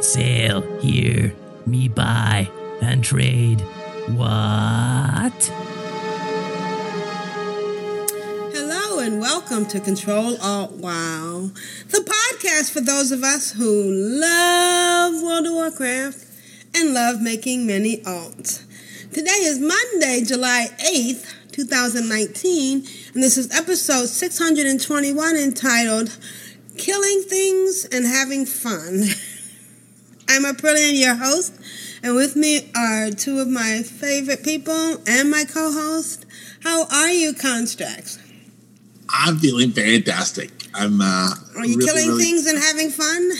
Sail here, me buy and trade. What? Hello and welcome to Ctrl Alt WoW, the podcast for those of us who love World of Warcraft and love making many alts. Today is Monday, July 8th, 2019, and this is episode 621 entitled Killing Things and Having Fun. I'm Aprilian, your host, and with me are two of my favorite people and my co-host. How are you, Constraxx? I'm feeling fantastic. Are you really, killing things and having fun?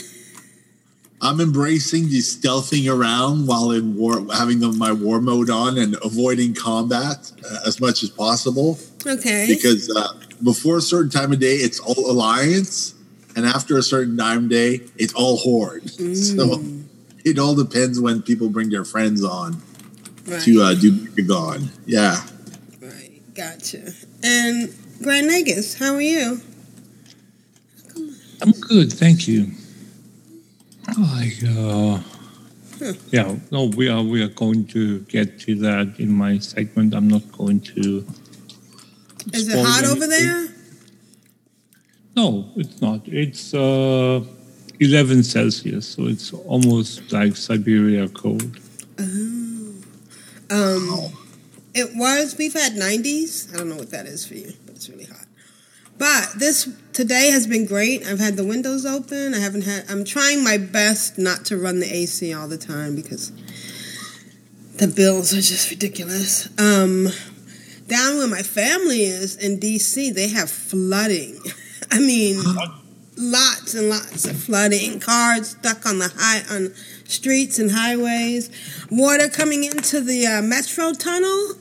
I'm embracing the stealthing around while in war, having my war mode on and avoiding combat as much as possible. Okay. Because before a certain time of day, it's all alliance. And after a certain time day, it's all Horde. Mm. So it all depends when people bring their friends on to do Mechagon. Yeah. Right. Gotcha. And Grand Nagus, how are you? I'm good. Thank you. Yeah. No, we are going to get to that in my segment. I'm not going to. Is it hot over there? No, it's not. It's 11 Celsius, so it's almost like Siberia cold. Oh. Wow. It was, we've had 90s. I don't know what that is for you, but it's really hot. But today has been great. I've had the windows open. I'm trying my best not to run the AC all the time because the bills are just ridiculous. Down where my family is in D.C., they have flooding. I mean, lots and lots of flooding, cars stuck on the on streets and highways, water coming into the metro tunnel.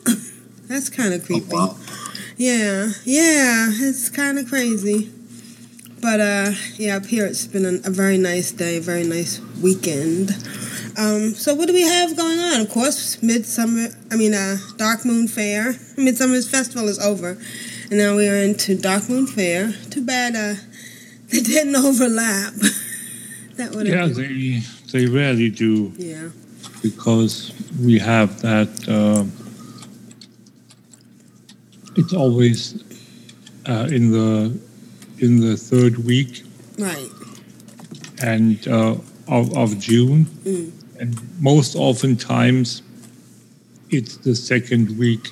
That's kind of creepy. Oh, wow. Yeah, it's kind of crazy. But up here it's been a very nice day, very nice weekend. So what do we have going on? Of course, Dark Moon Fair. Midsummer's festival is over. And now we are into Darkmoon Faire. Too bad they didn't overlap. That would have been. Yeah, they rarely do. Yeah. Because we have that. It's always in the third week. Right. And of June, and most oftentimes, it's the second week.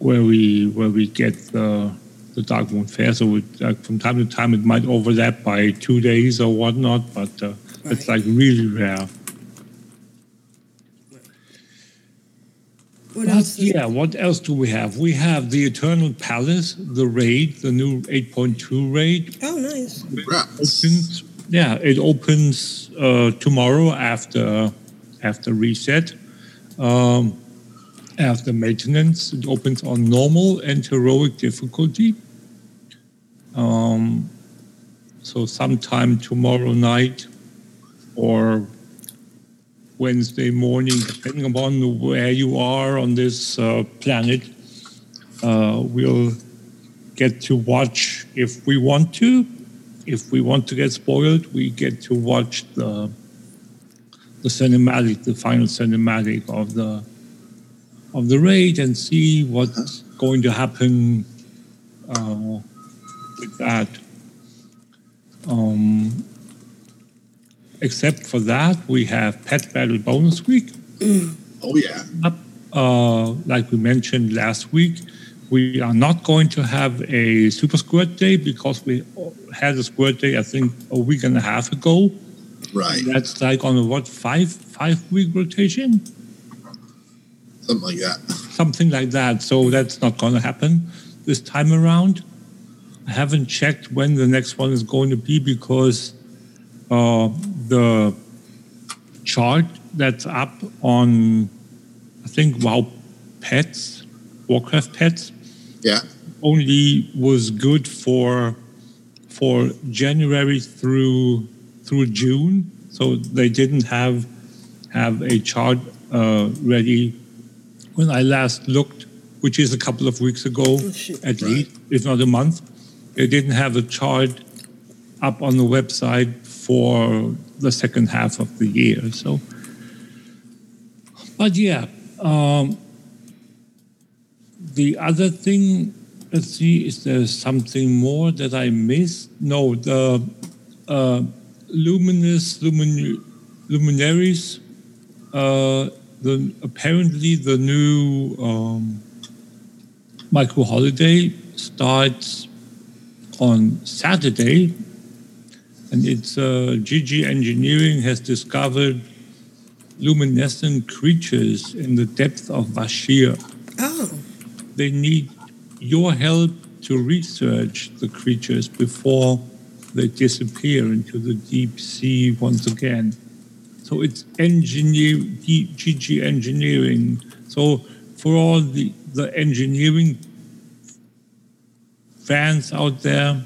Where we get the Darkmoon Fair, so from time to time it might overlap by 2 days or whatnot, but it's like really rare. What else do we have? We have the Eternal Palace, the raid, the new 8.2 raid. Oh, nice! It opens tomorrow after reset. After maintenance, it opens on normal and heroic difficulty. So sometime tomorrow night or Wednesday morning, depending upon where you are on this planet, we'll get to watch if we want to. If we want to get spoiled, we get to watch the final cinematic of the raid and see what's going to happen with that. Except for that, we have Pet Battle Bonus Week. Oh, yeah. Like we mentioned last week, we are not going to have a Super Squirt Day because we had a Squirt Day, I think, a week and a half ago. Right. That's like on a, five-week rotation? Something like that. So that's not going to happen this time around. I haven't checked when the next one is going to be because the chart that's up on, I think, WoW Pets, Warcraft Pets, yeah, only was good for January through June, so they didn't have a chart ready when I last looked, which is a couple of weeks ago, at least, if not a month. They didn't have a chart up on the website for the second half of the year. So, but yeah, the other thing, let's see, is there something more that I missed? No, the luminaries. Apparently, the new micro holiday starts on Saturday, and it's Gigi Engineering has discovered luminescent creatures in the depth of Vashir. Oh! They need your help to research the creatures before they disappear into the deep sea once again. So it's Gigi Engineering. So for all the engineering fans out there,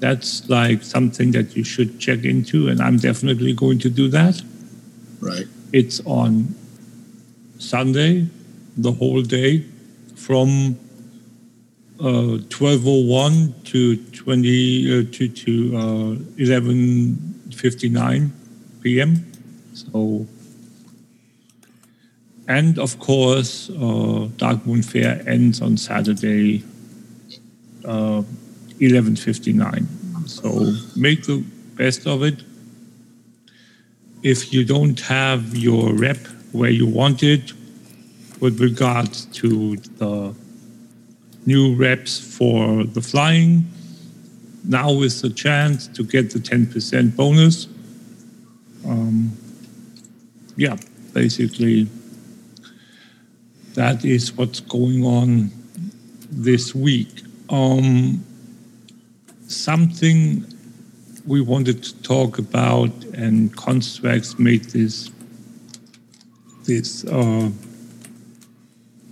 that's like something that you should check into, and I'm definitely going to do that. Right. It's on Sunday, the whole day, from 12:01 to 11:59 p.m. So, and of course, Darkmoon Faire ends on Saturday, 11:59. So make the best of it. If you don't have your rep where you want it, with regards to the new reps for the flying, now is the chance to get the 10% bonus. Yeah, basically, that is what's going on this week. Something we wanted to talk about, and Constraxx made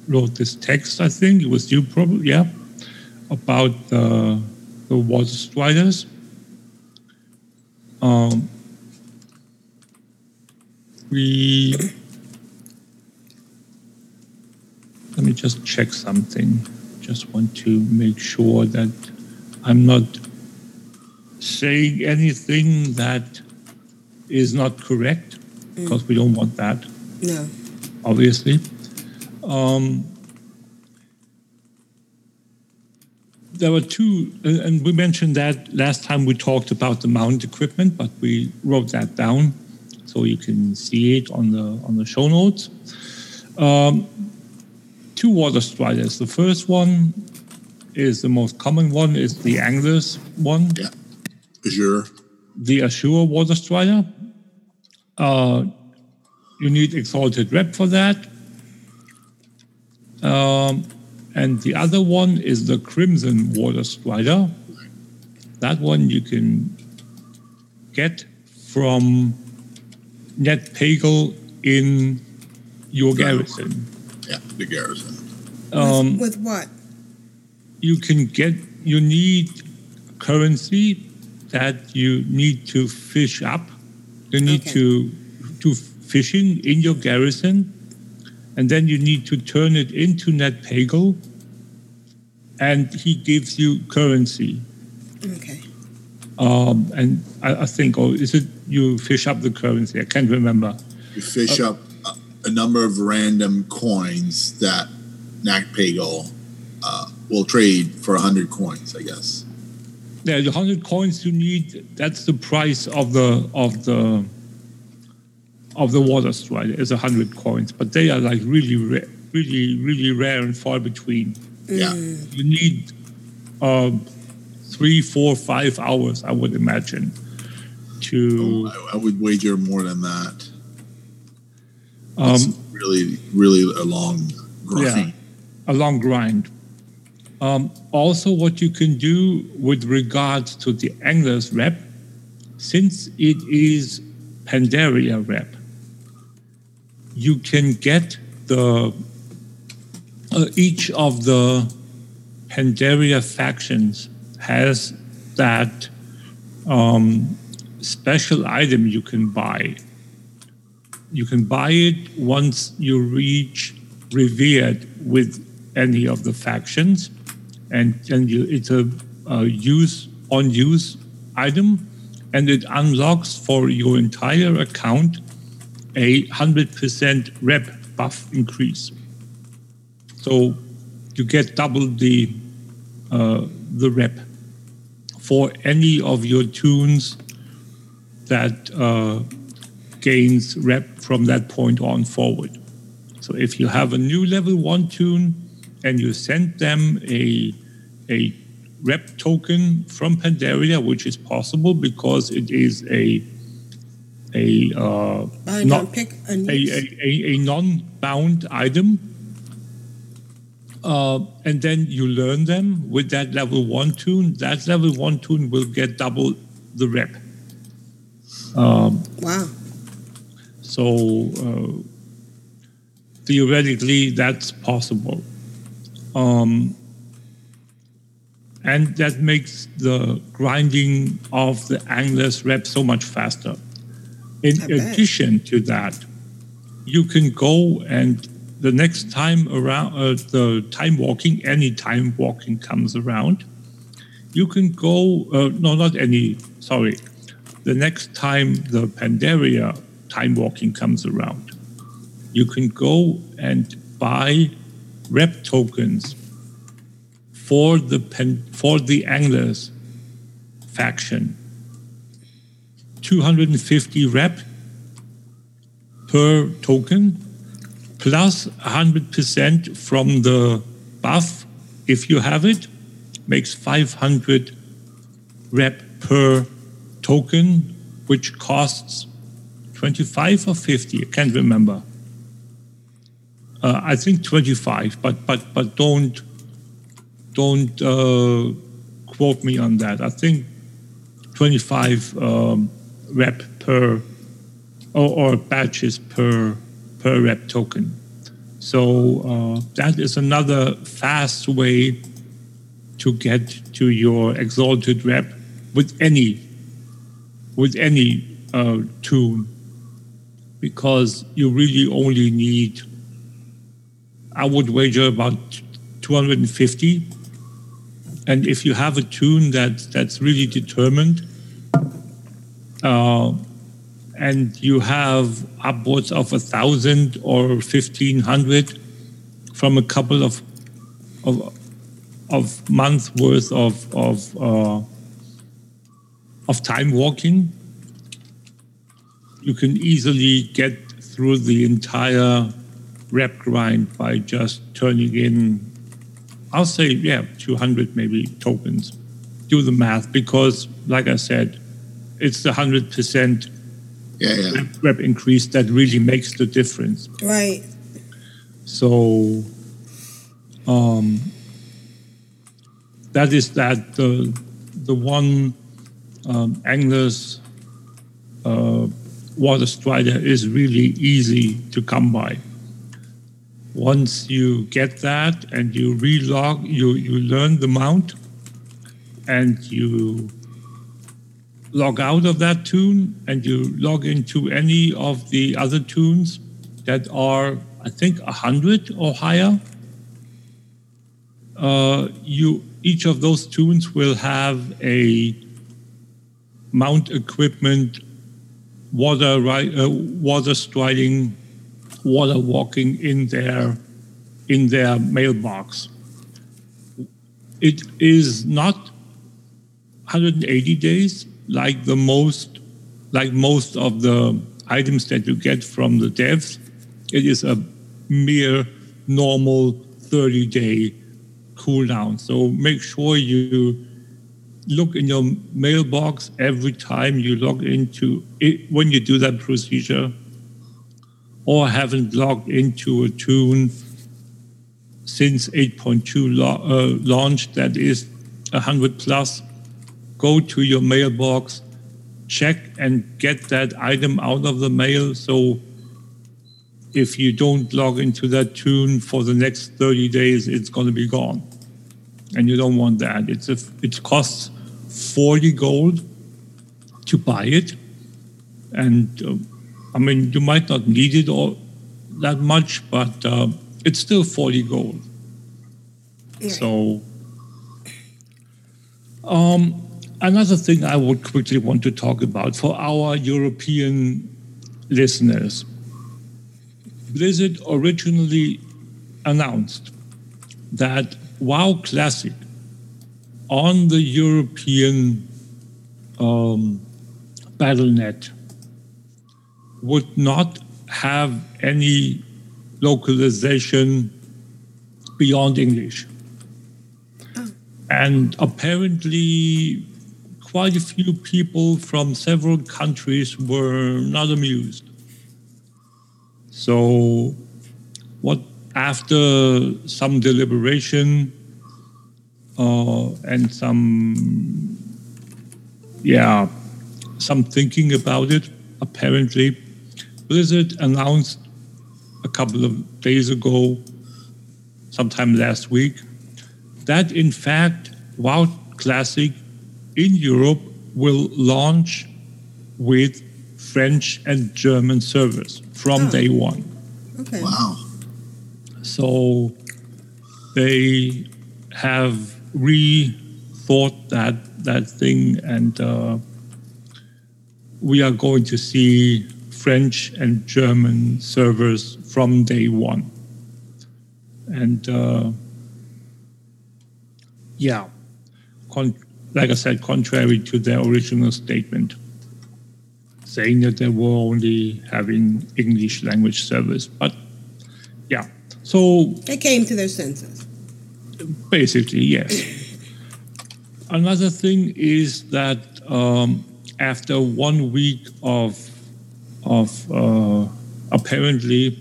wrote this text, I think. It was you probably, yeah, about the Water Striders. Let me just check something. Just want to make sure that I'm not saying anything that is not correct, because we don't want that. No. Obviously. There were two, and we mentioned that last time we talked about the mount equipment, but we wrote that down, so you can see it on the show notes. Two Water Striders. The first one is the most common one, is the Angler's one. Yeah, Azure. The Azure Water Strider. You need Exalted Rep for that. And the other one is the Crimson Water Strider. That one you can get from Nat Pagle in your garrison. Yeah, the garrison. With what? You can get, you need currency that you need to fish up. You need to do fishing in your garrison, and then you need to turn it into Nat Pagle, and he gives you currency. Okay. And I think, or is it you fish up the currency? I can't remember. You fish up a number of random coins that Nat Pagle will trade for 100 coins, I guess. Yeah, the 100 coins you need, that's the price of the Water Strider, is 100 coins. But they are like really rare and far between. Yeah. You need 3, 4, 5 hours, I would imagine. I would wager more than that. It's really, really a long grind. Yeah, a long grind. Also, what you can do with regards to the Angler's Rep, since it is Pandaria Rep, you can get the each of the Pandaria factions has that special item you can buy. You can buy it once you reach Revered with any of the factions, and it's a use item, and it unlocks for your entire account a 100% rep buff increase. So you get double the rep for any of your tunes that gains rep from that point on forward. So if you have a new level 1 tune and you send them a rep token from Pandaria, which is possible because it is a non-bound item, and then you learn them with that level 1 tune. That level 1 tune will get double the rep. Wow. So theoretically, that's possible. And that makes the grinding of the Angler's Rep so much faster. In addition to that, you can go and the next time around, any time walking comes around, you can go, the next time the Pandaria time walking comes around, you can go and buy rep tokens for the Anglers faction. 250 rep per token, plus 100% from the buff, if you have it, makes 500 rep per token, which costs 25 or 50, I can't remember. I think 25, but don't quote me on that. I think 25 rep per or batches per rep token. So that is another fast way to get to your exalted rep with any tune, because you really only need, I would wager, about 250. And if you have a tune that's really determined, and you have upwards of 1,000 or 1,500 from a couple of months worth of time walking, you can easily get through the entire rep grind by just turning in, I'll say, 200 maybe tokens. Do the math, because like I said, it's the 100% rep increase that really makes the difference. Right. So that is that the one Angler's Water Strider is really easy to come by. Once you get that and you relog, you learn the mount and you log out of that tune and you log into any of the other tunes that are, I think, 100 or higher. Each of those tunes will have a mount equipment, water striding, water walking in their mailbox. It is not 180 days like most of the items that you get from the devs. It is a mere normal 30-day cooldown. So make sure you look in your mailbox every time you log into it when you do that procedure, or haven't logged into a tune since 8.2 launch, that is 100 plus, go to your mailbox, check and get that item out of the mail. So if you don't log into that tune for the next 30 days, it's going to be gone. And you don't want that. It costs 40 gold to buy it. And I mean, you might not need it all that much, but it's still 40 gold. Yeah. So another thing I would quickly want to talk about for our European listeners. Blizzard originally announced that WoW Classic on the European Battle.net would not have any localization beyond English. Oh. And apparently quite a few people from several countries were not amused. So after some deliberation and some thinking about it, apparently, Blizzard announced a couple of days ago, sometime last week, that in fact WoW Classic in Europe will launch with French and German servers from day one. Okay. Wow. So they have rethought that thing, and we are going to see French and German servers from day one. And like I said, contrary to their original statement, saying that they were only having English language servers. But yeah, so they came to their senses. Basically, yes. Another thing is that after 1 week of apparently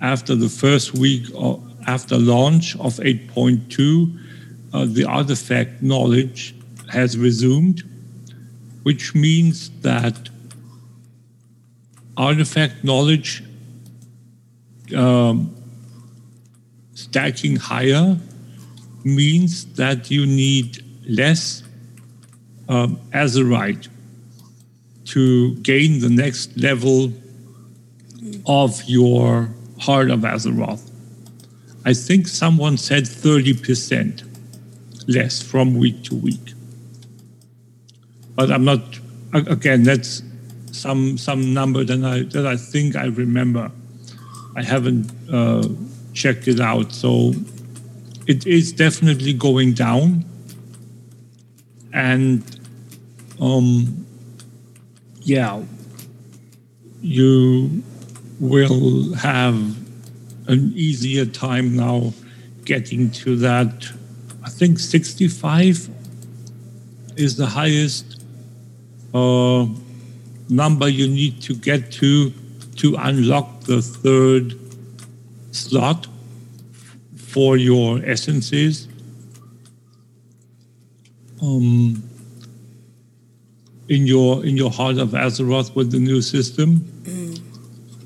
after the first week after launch of 8.2, the artifact knowledge has resumed, which means that artifact knowledge stacking higher means that you need less Azerite to gain the next level of your Heart of Azeroth. I think someone said 30% less from week to week. But I'm not, again, that's some number that I think I remember. I haven't checked it out. So it is definitely going down. And you will have an easier time now getting to that. I think 65 is the highest number you need to get to unlock the third slot for your essences. In your Heart of Azeroth with the new system,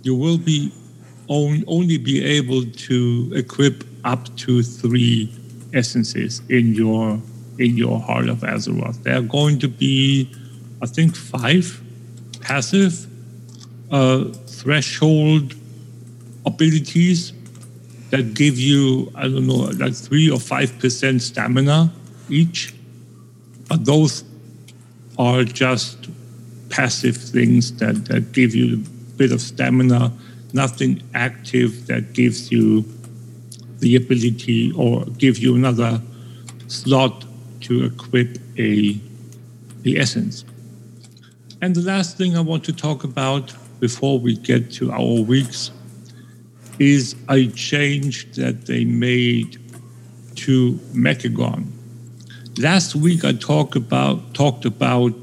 you will be only be able to equip up to 3 essences in your Heart of Azeroth. There are going to be, I think, 5 passive threshold abilities that give you, I don't know, like 3 or 5% stamina each. But those are just passive things that give you a bit of stamina, nothing active that gives you the ability or give you another slot to equip the essence. And the last thing I want to talk about before we get to our weeks is a change that they made to Mechagon. Last week I talked about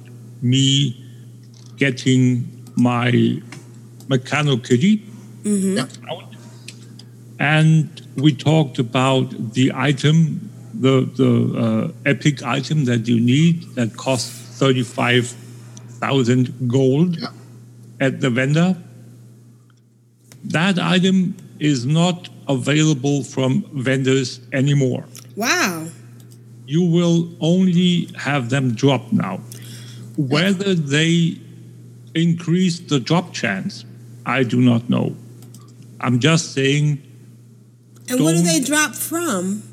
me getting my Mechagon out, And we talked about the item, the epic item that you need that costs 35,000 gold at the vendor. That item is not available from vendors anymore. Wow. You will only have them drop now. Whether they increase the drop chance, I do not know. I'm just saying... And what do they drop from?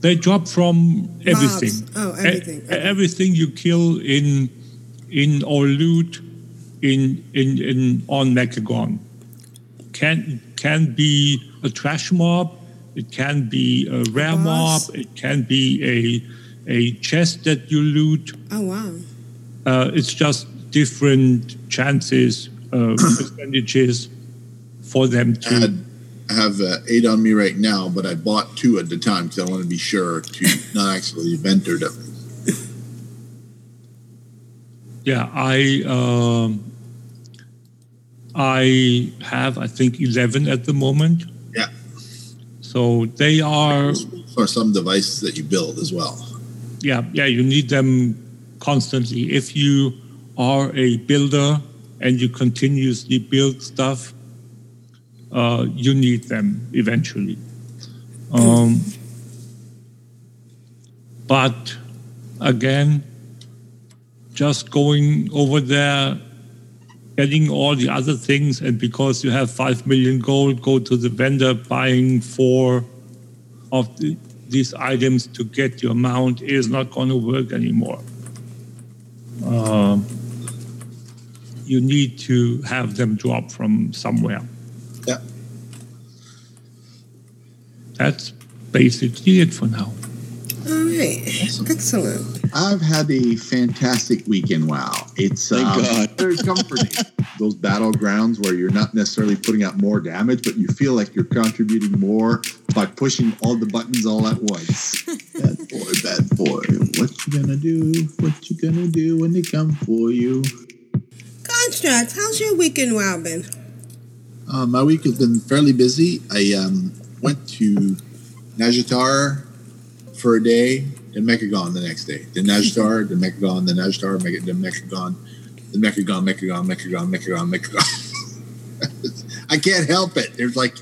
They drop from everything. Mobs. Oh, everything. Everything you kill in or loot in on Mechagon. Can be a trash mob, it can be a rare mob, it can be a chest that you loot. Oh, wow. It's just different chances, percentages for them to... I have 8 on me right now, but I bought 2 at the time because I want to be sure to not actually vendor them. Yeah, I have, I think, 11 at the moment. Yeah. So they are... For some devices that you build as well. Yeah, you need them constantly. If you are a builder and you continuously build stuff, you need them eventually. But again, just going over there, getting all the other things, and because you have 5 million gold, go to the vendor, buying 4 of these items to get your mount is not going to work anymore. You need to have them drop from somewhere. Yeah. That's basically it for now. All right. Awesome. Excellent. I've had a fantastic weekend. Wow. It's very comforting. Those battlegrounds where you're not necessarily putting out more damage, but you feel like you're contributing more by pushing all the buttons all at once. Bad boy. What you gonna do? What you gonna do when they come for you? Constraxx, how's your weekend, WoW, been? My week has been fairly busy. I went to Nazjatar for a day, and Mechagon the next day. Then Nazjatar, then Mechagon, then Nazjatar, then Mechagon, then Mechagon. I can't help it. There's like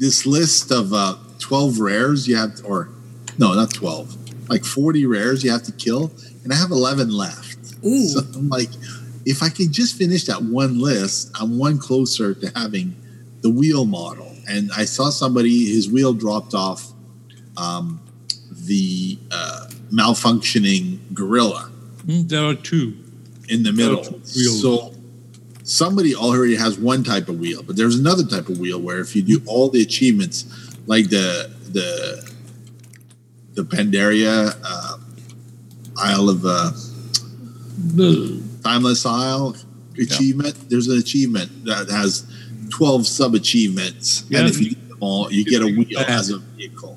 this list of 12 rares you have, or no, not 12, like 40 rares you have to kill, and I have 11 left. Ooh. So I'm like... If I could just finish that one list, I'm one closer to having the wheel model. And I saw somebody, his wheel dropped off the malfunctioning gorilla. There are two. In the middle. So somebody already has one type of wheel, but there's another type of wheel where if you do all the achievements, like the Pandaria, Isle of... Timeless Isle achievement. Yeah. There's an achievement that has 12 sub-achievements, and if you get them all, you get a wheel as a vehicle.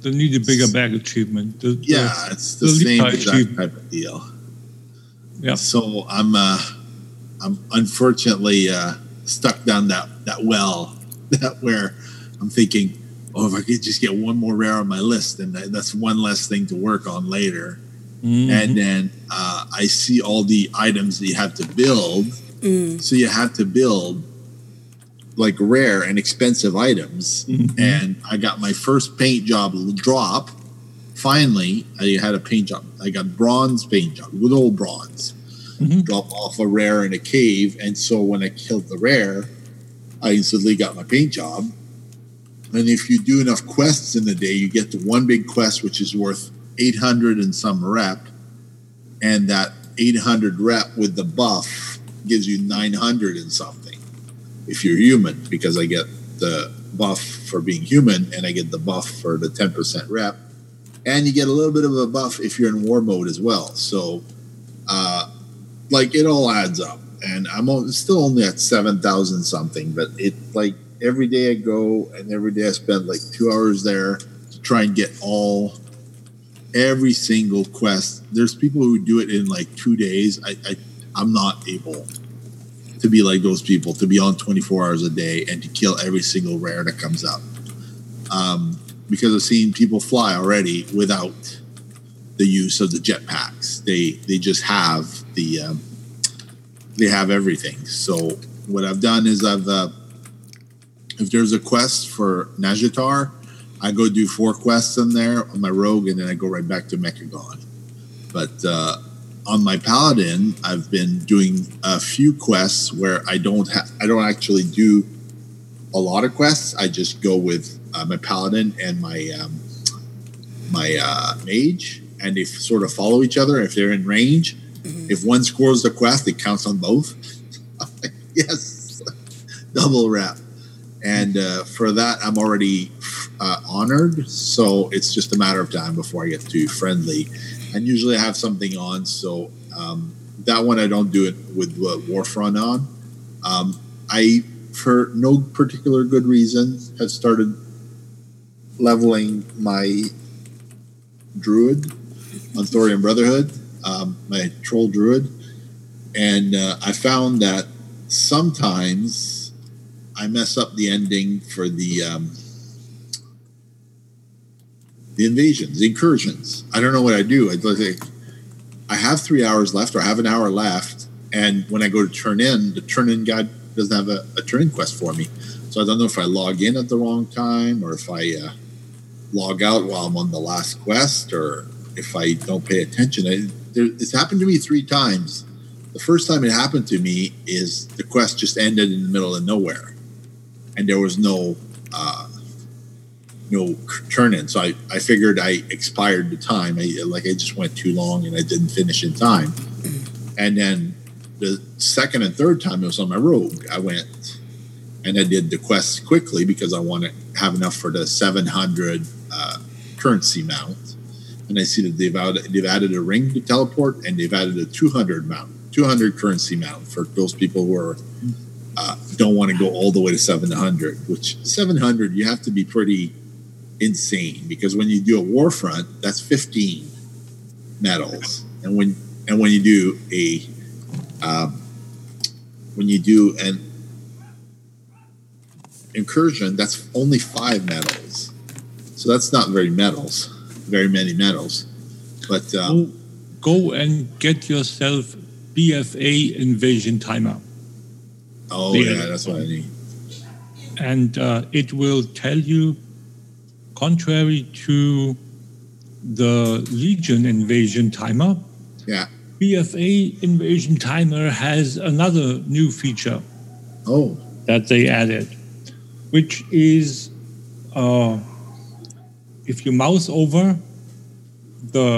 They need a bigger bag achievement. It's the same exact type of deal. Yeah. So I'm unfortunately stuck down that where I'm thinking, if I could just get one more rare on my list, and that's one less thing to work on later. Mm-hmm. And then I see all the items that you have to build. Mm. So you have to build like rare and expensive items. Mm-hmm. And I got my first paint job drop. Finally, I had a paint job. I got bronze paint job, good old bronze. Mm-hmm. Drop off a rare in a cave. And so when I killed the rare, I instantly got my paint job. And if you do enough quests in the day, you get to one big quest, which is worth 800 and some rep, and that 800 rep with the buff gives you 900 and something if you're human, because I get the buff for being human and I get the buff for the 10% rep, and you get a little bit of a buff if you're in war mode as well. So it all adds up, and I'm still only at 7,000 something, but it like every day I go and every day I spend like 2 hours there to try and get every single quest. There's people who do it in like 2 days. I'm not able to be like those people, to be on 24 hours a day and to kill every single rare that comes up. Because I've seen people fly already without the use of the jetpacks. They just have the they have everything. So what I've done is I've if there's a quest for Nazjatar, I go do 4 quests in there on my rogue, and then I go right back to Mechagon. But on my paladin, I've been doing a few quests where I don't actually do a lot of quests. I just go with my paladin and my mage, and they sort of follow each other. If they're in range, if one scores the quest, it counts on both. I'm like, yes, double rep. And for that, I'm already honored, so it's just a matter of time before I get to friendly. And usually I have something on, so that one I don't do it with Warfront on. I, for no particular good reason, have started leveling my druid on Thorian Brotherhood, my troll druid. And I found that sometimes I mess up the ending for the invasions, the incursions. I don't know what I do. I have 3 hours left, or I have an hour left, and when I go to turn in, the turn-in guy doesn't have a turn-in quest for me. So I don't know if I log in at the wrong time, or if I log out while I'm on the last quest, or if I don't pay attention. It's happened to me 3 times. The first time it happened to me is the quest just ended in the middle of nowhere, and there was no turn in. So I figured I expired the time. I just went too long and I didn't finish in time. And then the second and third time it was on my rogue. I went and I did the quest quickly because I want to have enough for the 700 currency mount. And I see that they've added a ring to teleport, and they've added a 200 currency mount for those people who are don't want to go all the way to 700, which 700, you have to be pretty insane, because when you do a Warfront, that's 15 medals, and when you do a when you do an incursion, that's only 5 medals, so that's not very many medals. But go and get yourself BFA Invasion Timer. Oh yeah, that's what I need. And it will tell you, contrary to the Legion Invasion Timer, yeah, BFA Invasion Timer has another new feature that they added, which is if you mouse over the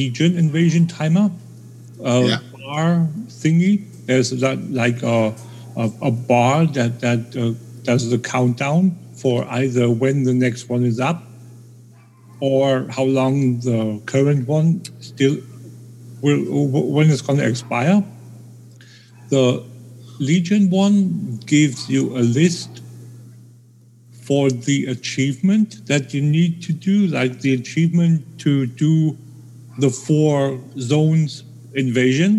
Legion Invasion Timer bar thingy, there's like a bar that does the countdown for either when the next one is up or how long the current one still when it's going to expire. The Legion one gives you a list for the achievement that you need to do, like the achievement to do the 4 zones invasion.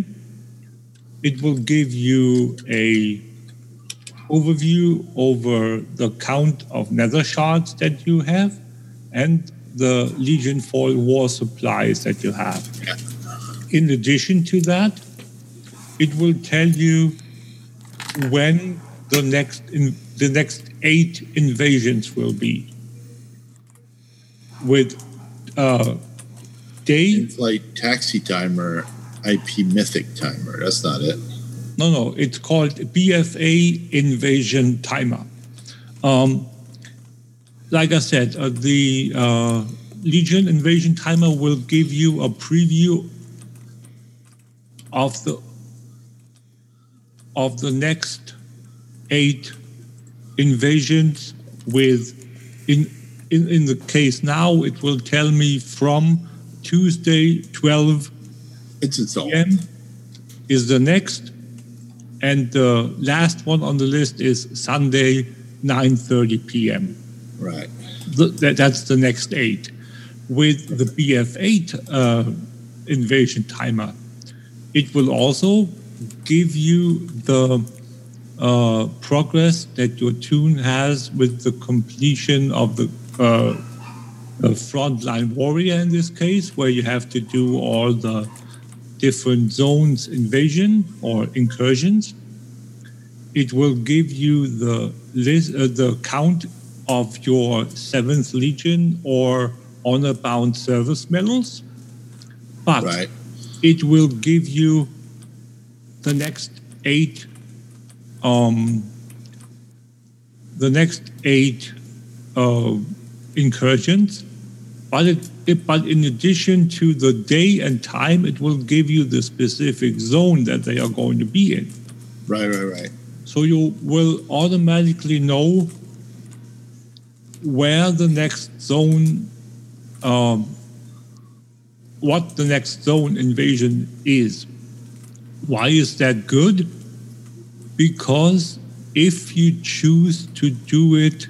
It will give you a overview over the count of nether shards that you have and the Legion Fall war supplies that you have. In addition to that, it will tell you when the next 8 invasions will be, with day. It's like taxi timer, IP mythic timer. That's not it. No, it's called BFA Invasion Timer. Like I said, the Legion Invasion Timer will give you a preview of the next 8 invasions. With in the case now, it will tell me from Tuesday 12 p.m. is the next. And the last one on the list is Sunday, 9:30 p.m. Right. That's the next 8. With the BF8 invasion timer, it will also give you the progress that your tune has with the completion of the frontline warrior in this case, where you have to do all the different zones invasion or incursions. It will give you the list, the count of your 7th Legion or honor-bound service medals, but right. It will give you the next 8 incursions, but in addition to the day and time, it will give you the specific zone that they are going to be in. Right. So you will automatically know where the next zone, what the next zone invasion is. Why is that good? Because if you choose to do it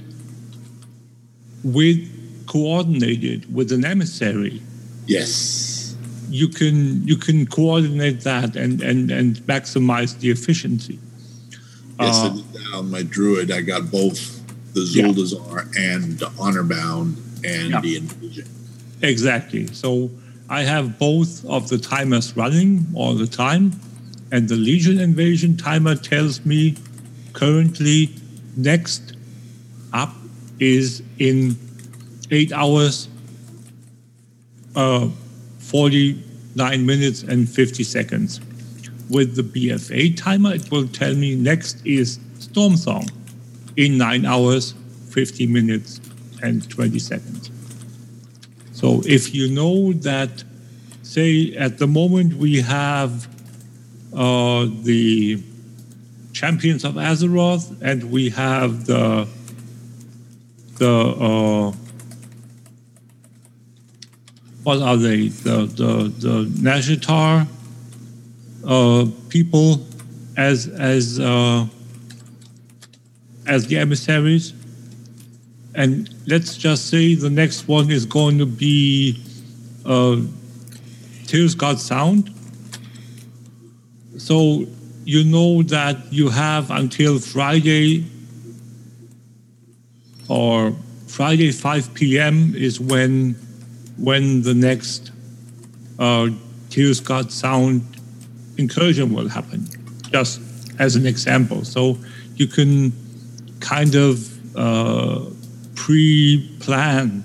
coordinated with an emissary, yes, you can coordinate that and maximize the efficiency. Yes, my druid, I got both the Zuldazar and the honor bound and the invasion. Exactly. So I have both of the timers running all the time, and the Legion Invasion Timer tells me currently next up is in 8 hours, 49 minutes and 50 seconds. With the BFA timer, it will tell me next is Stormsong in 9 hours, 50 minutes and 20 seconds. So if you know that, say at the moment we have the Champions of Azeroth, and we have the what are they? The Nazjatar people as the emissaries, and let's just say the next one is going to be Tiragarde Sound. So you know that you have until Friday 5 p.m. is when the next Tiragarde Sound incursion will happen, just as an example. So you can kind of pre-plan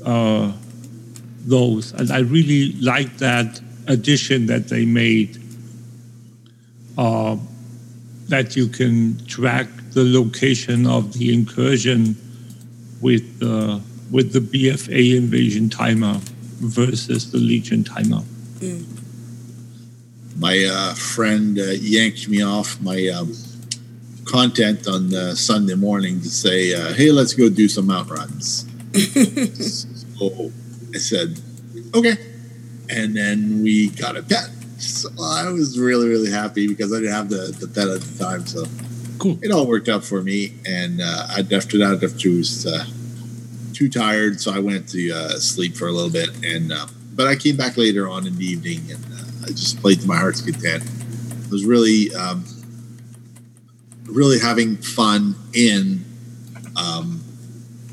those. And I really like that addition that they made, that you can track the location of the incursion with the BFA invasion timer versus the Legion timer. Mm. My friend yanked me off my content on Sunday morning to say, hey, let's go do some outruns. So I said, okay. And then we got a pet. So I was really, really happy because I didn't have the pet at the time. So cool. It all worked out for me. And after that, I was too tired. So I went to sleep for a little bit. And but I came back later on in the evening and I just played to my heart's content. I was really, really having fun in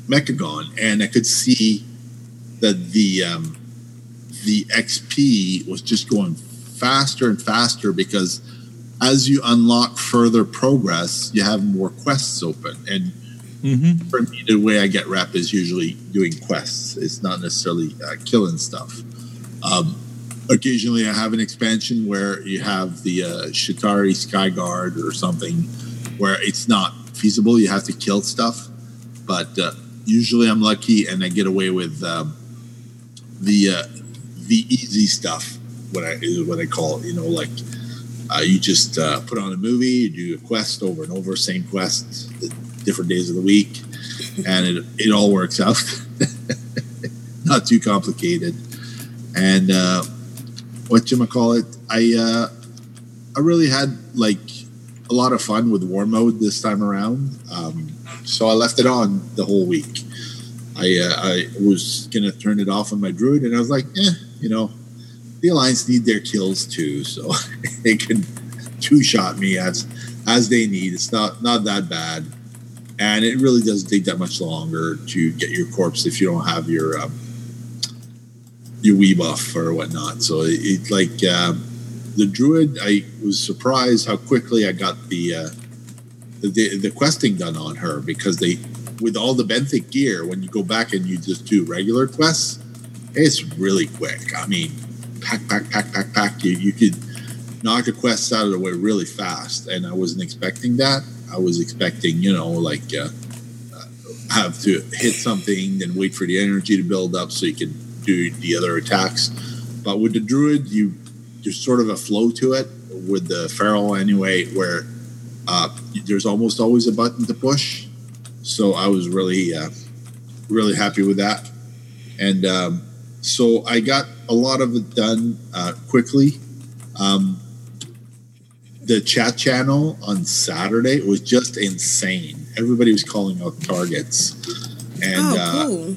Mechagon. And I could see that the XP was just going faster and faster because as you unlock further progress, you have more quests open. And for me, the way I get rep is usually doing quests. It's not necessarily killing stuff. Occasionally, I have an expansion where you have the Shatari Skyguard or something where it's not feasible. You have to kill stuff. But usually I'm lucky and I get away with the easy stuff, what I call, like you just put on a movie, you do a quest over and over, same quest, different days of the week, and it all works out. Not too complicated. And whatchamacallit, I really had like a lot of fun with war mode this time around, so I left it on the whole week. I was going to turn it off on my druid, and I was like, felines need their kills too, so they can two-shot me as they need. It's not that bad, and it really doesn't take that much longer to get your corpse if you don't have your Wii buff or whatnot. So it like the druid, I was surprised how quickly I got the questing done on her, because they, with all the benthic gear, when you go back and you just do regular quests, it's really quick. I mean, pack. You could knock the quests out of the way really fast, and I wasn't expecting that. I was expecting, have to hit something, then wait for the energy to build up so you can do the other attacks. But with the druid, there's sort of a flow to it. With the feral, anyway, where there's almost always a button to push. So I was really, really happy with that. And so I got a lot of it done quickly. The chat channel on Saturday was just insane. Everybody was calling out targets. And cool.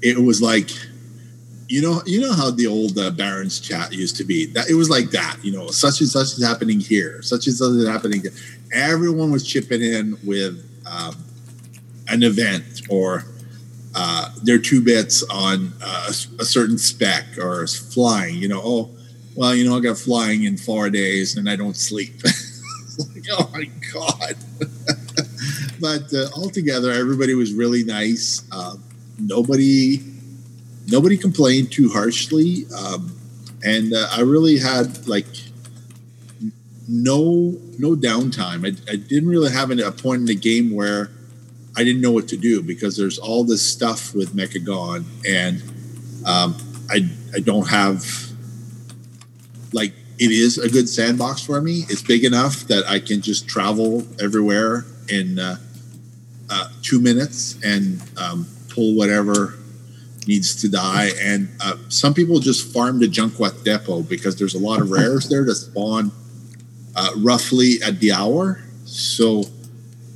It was like, you know how the old Baron's chat used to be? That it was like that, such and such is happening here, such and such is happening there. Everyone was chipping in with an event or their two bits on a certain spec or flying. I got flying in 4 days and I don't sleep. Like, oh my God. But altogether, everybody was really nice. Nobody complained too harshly. And I really had no downtime. I didn't really have a point in the game where I didn't know what to do, because there's all this stuff with Mechagon, and I don't have, it is a good sandbox for me. It's big enough that I can just travel everywhere in 2 minutes and pull whatever needs to die. And some people just farm the Junkwat Depot, because there's a lot of rares there that spawn roughly at the hour. So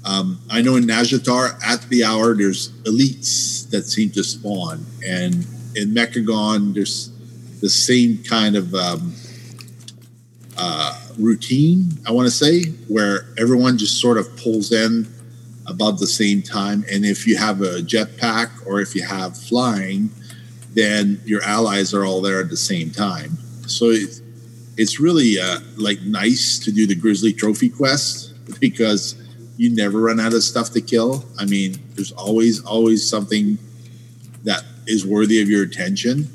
I know in Nazjatar, at the hour, there's elites that seem to spawn. And in Mechagon, there's the same kind of routine, I want to say, where everyone just sort of pulls in about the same time. And if you have a jetpack or if you have flying, then your allies are all there at the same time. So it's really nice to do the Grizzly Trophy quest, because you never run out of stuff to kill. I mean, there's always something that is worthy of your attention.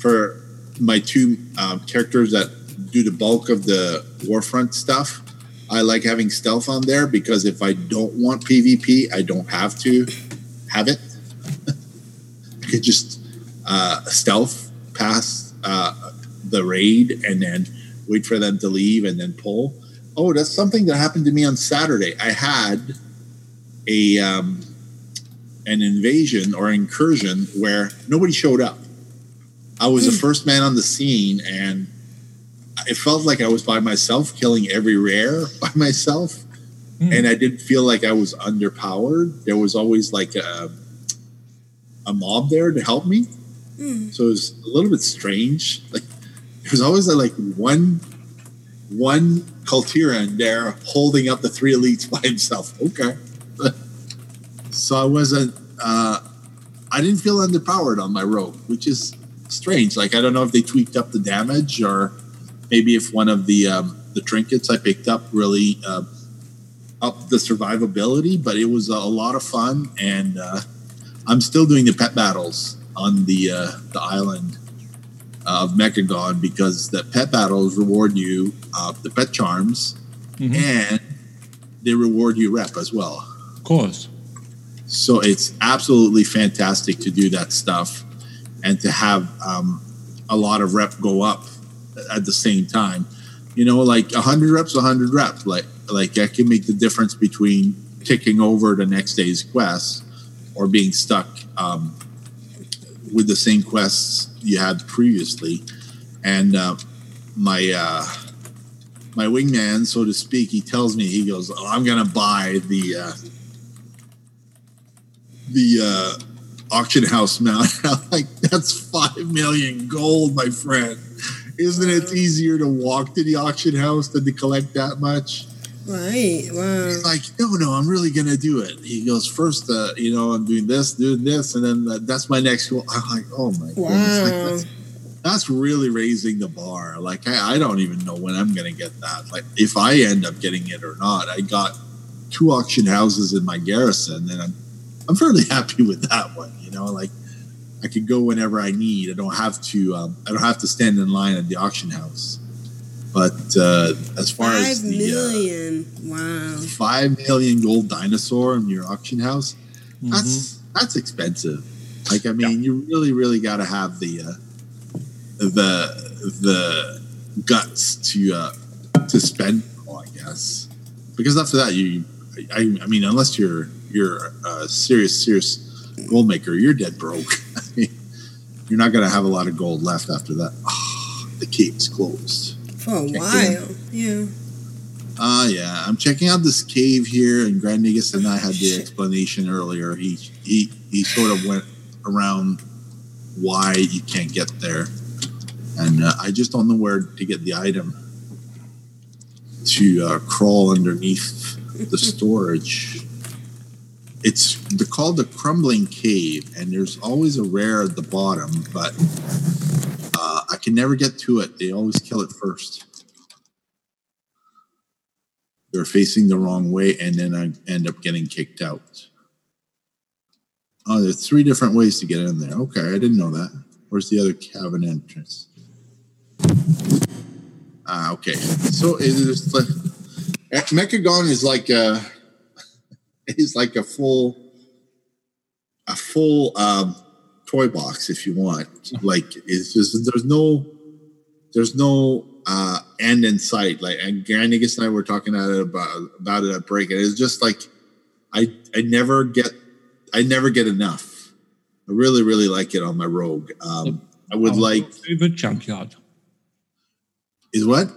For my two characters that do the bulk of the Warfront stuff, I like having stealth on there, because if I don't want PvP, I don't have to have it. I could just stealth past the raid and then wait for them to leave and then pull. Oh, that's something that happened to me on Saturday. I had an invasion or incursion where nobody showed up. I was the first man on the scene, and it felt like I was by myself, killing every rare by myself. And I didn't feel like I was underpowered. There was always a mob there to help me. So it was a little bit strange. There was always one Kultiran there holding up the three elites by himself. Okay. So I didn't feel underpowered on my rogue, which is strange. I don't know if they tweaked up the damage, or maybe if one of the trinkets I picked up really upped the survivability, but it was a lot of fun, and I'm still doing the pet battles on the island of Mechagon, because the pet battles reward you the pet charms, and they reward you rep as well. Of course. So it's absolutely fantastic to do that stuff and to have a lot of rep go up at the same time. 100 reps. Like I can make the difference between ticking over the next day's quest or being stuck with the same quests you had previously. And my wingman, so to speak, he tells me, he goes, "Oh, I'm gonna buy the auction house mount. I'm like, that's 5 million gold, my friend. Isn't it easier to walk to the auction house than to collect that much? Right. Wow. He's like, no, I'm really going to do it. He goes, first, I'm doing this, and then that's my next goal. I'm like, oh, my God. Wow. Like, that's really raising the bar. Like, I don't even know when I'm going to get that. Like, if I end up getting it or not, I got 2 auction houses in my garrison, and I'm fairly happy with that one. You know, like, I could go whenever I need. I don't have to stand in line at the auction house. But as far as the 5 million gold dinosaur in your auction house, mm-hmm. that's expensive. Like, I mean, you really, really got to have the guts to spend it all, I guess. Because after that, I mean, unless you're a serious gold maker, you're dead broke. You're not going to have a lot of gold left after that. Oh, the cave's closed. For a while, yeah. Yeah. I'm checking out this cave here, and Grand Nagus and I had the explanation earlier. He sort of went around why you can't get there, and I just don't know where to get the item to crawl underneath the storage. It's called the Crumbling Cave, and there's always a rare at the bottom, but I can never get to it. They always kill it first. They're facing the wrong way, and then I end up getting kicked out. Oh, there's 3 different ways to get in there. Okay, I didn't know that. Where's the other cavern entrance? Ah, okay. So it's like Mechagon is like a... It's like a full toy box, if you want. Like, it's just there's no end in sight. Like, and Grand Nagus and I were talking about it at break, and it's just like I never get enough. I really, really like it on my rogue. I would like favorite junkyard. Is what?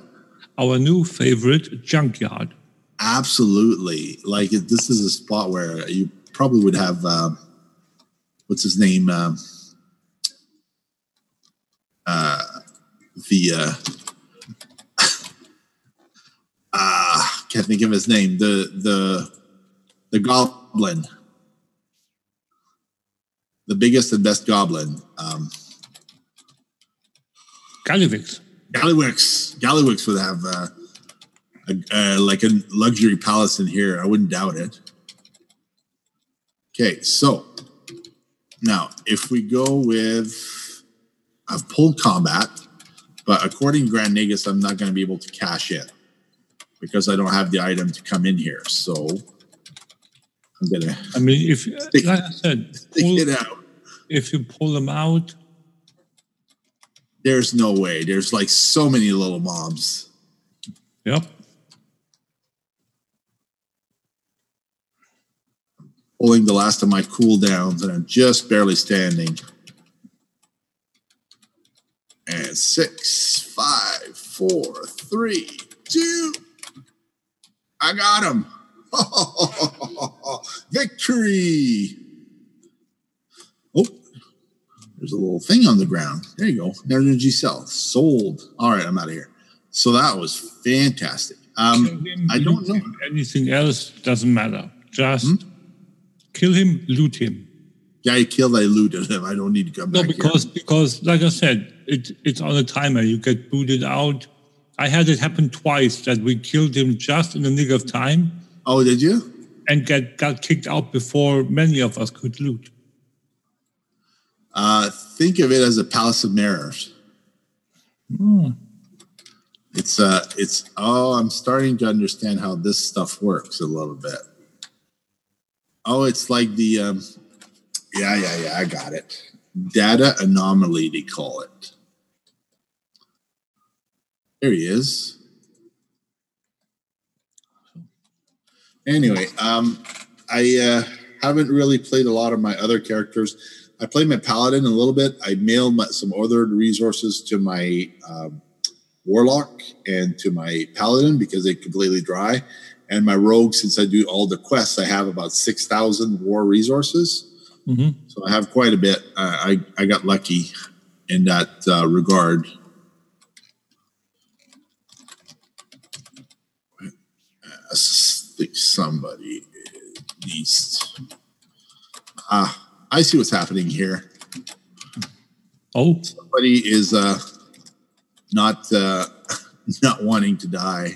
Our new favorite junkyard. Absolutely. Like, this is a spot where you probably would have, what's his name? Can't think of his name. The goblin, the biggest and best goblin. Gallywix would have, like a luxury palace in here. I wouldn't doubt it. Okay, so now if we go with, I've pulled combat, but according to Grand Nagus, I'm not going to be able to cash in because I don't have the item to come in here. So I'm going to... I mean, if like I said, it out. If you pull them out... There's no way. There's like so many little mobs. Yep. Pulling the last of my cooldowns, and I'm just barely standing. And 6, 5, 4, 3, 2. I got him. Victory. Oh, there's a little thing on the ground. There you go. Energy cell. Sold. All right, I'm out of here. So that was fantastic. I don't know. Anything else doesn't matter. Just... Kill him, loot him. Yeah, I killed, I looted him. I don't need to come back. No, because like I said, it's on a timer. You get booted out. I had it happen twice that we killed him just in the nick of time. Oh, did you? And got kicked out before many of us could loot. Think of it as a Palace of Mirrors. Hmm. I'm starting to understand how this stuff works a little bit. Oh, it's like the, I got it. Data anomaly, they call it. There he is. Anyway, I haven't really played a lot of my other characters. I played my paladin a little bit. I mailed some other resources to my warlock and to my paladin because they're completely dry. And my rogue, since I do all the quests, I have about 6,000 war resources. Mm-hmm. So I have quite a bit. I got lucky in that regard. I think somebody needs. I see what's happening here. Oh, somebody is not wanting to die,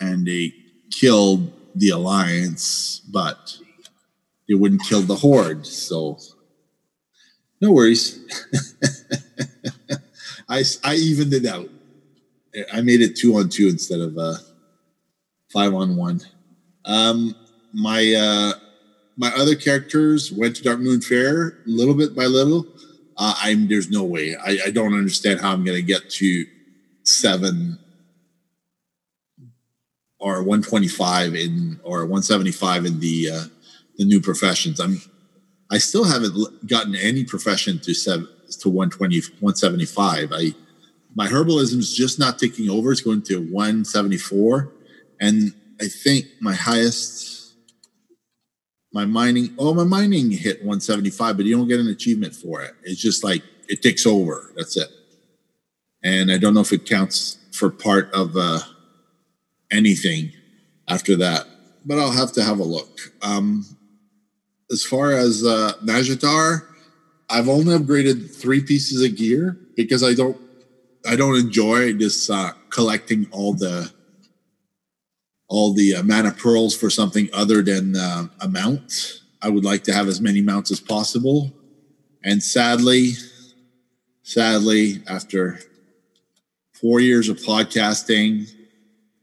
and they killed the Alliance, but they wouldn't kill the Horde. So no worries. I evened it out. I made it 2-on-2 instead of 5-on-1. My other characters went to Darkmoon Faire little bit by little. There's no way. I don't understand how I'm going to get to 7 or 125 in or 175 in the new professions. I still haven't gotten any profession to 175. My herbalism is just not taking over. It's going to 174, and I think my highest. My mining, hit 175, but you don't get an achievement for it. It's just like, it takes over. That's it. And I don't know if it counts for part of anything after that, but I'll have to have a look. As far as Nazjatar, I've only upgraded 3 pieces of gear because I don't enjoy this collecting all the mana pearls for something other than a mount. I would like to have as many mounts as possible. And sadly, after 4 years of podcasting,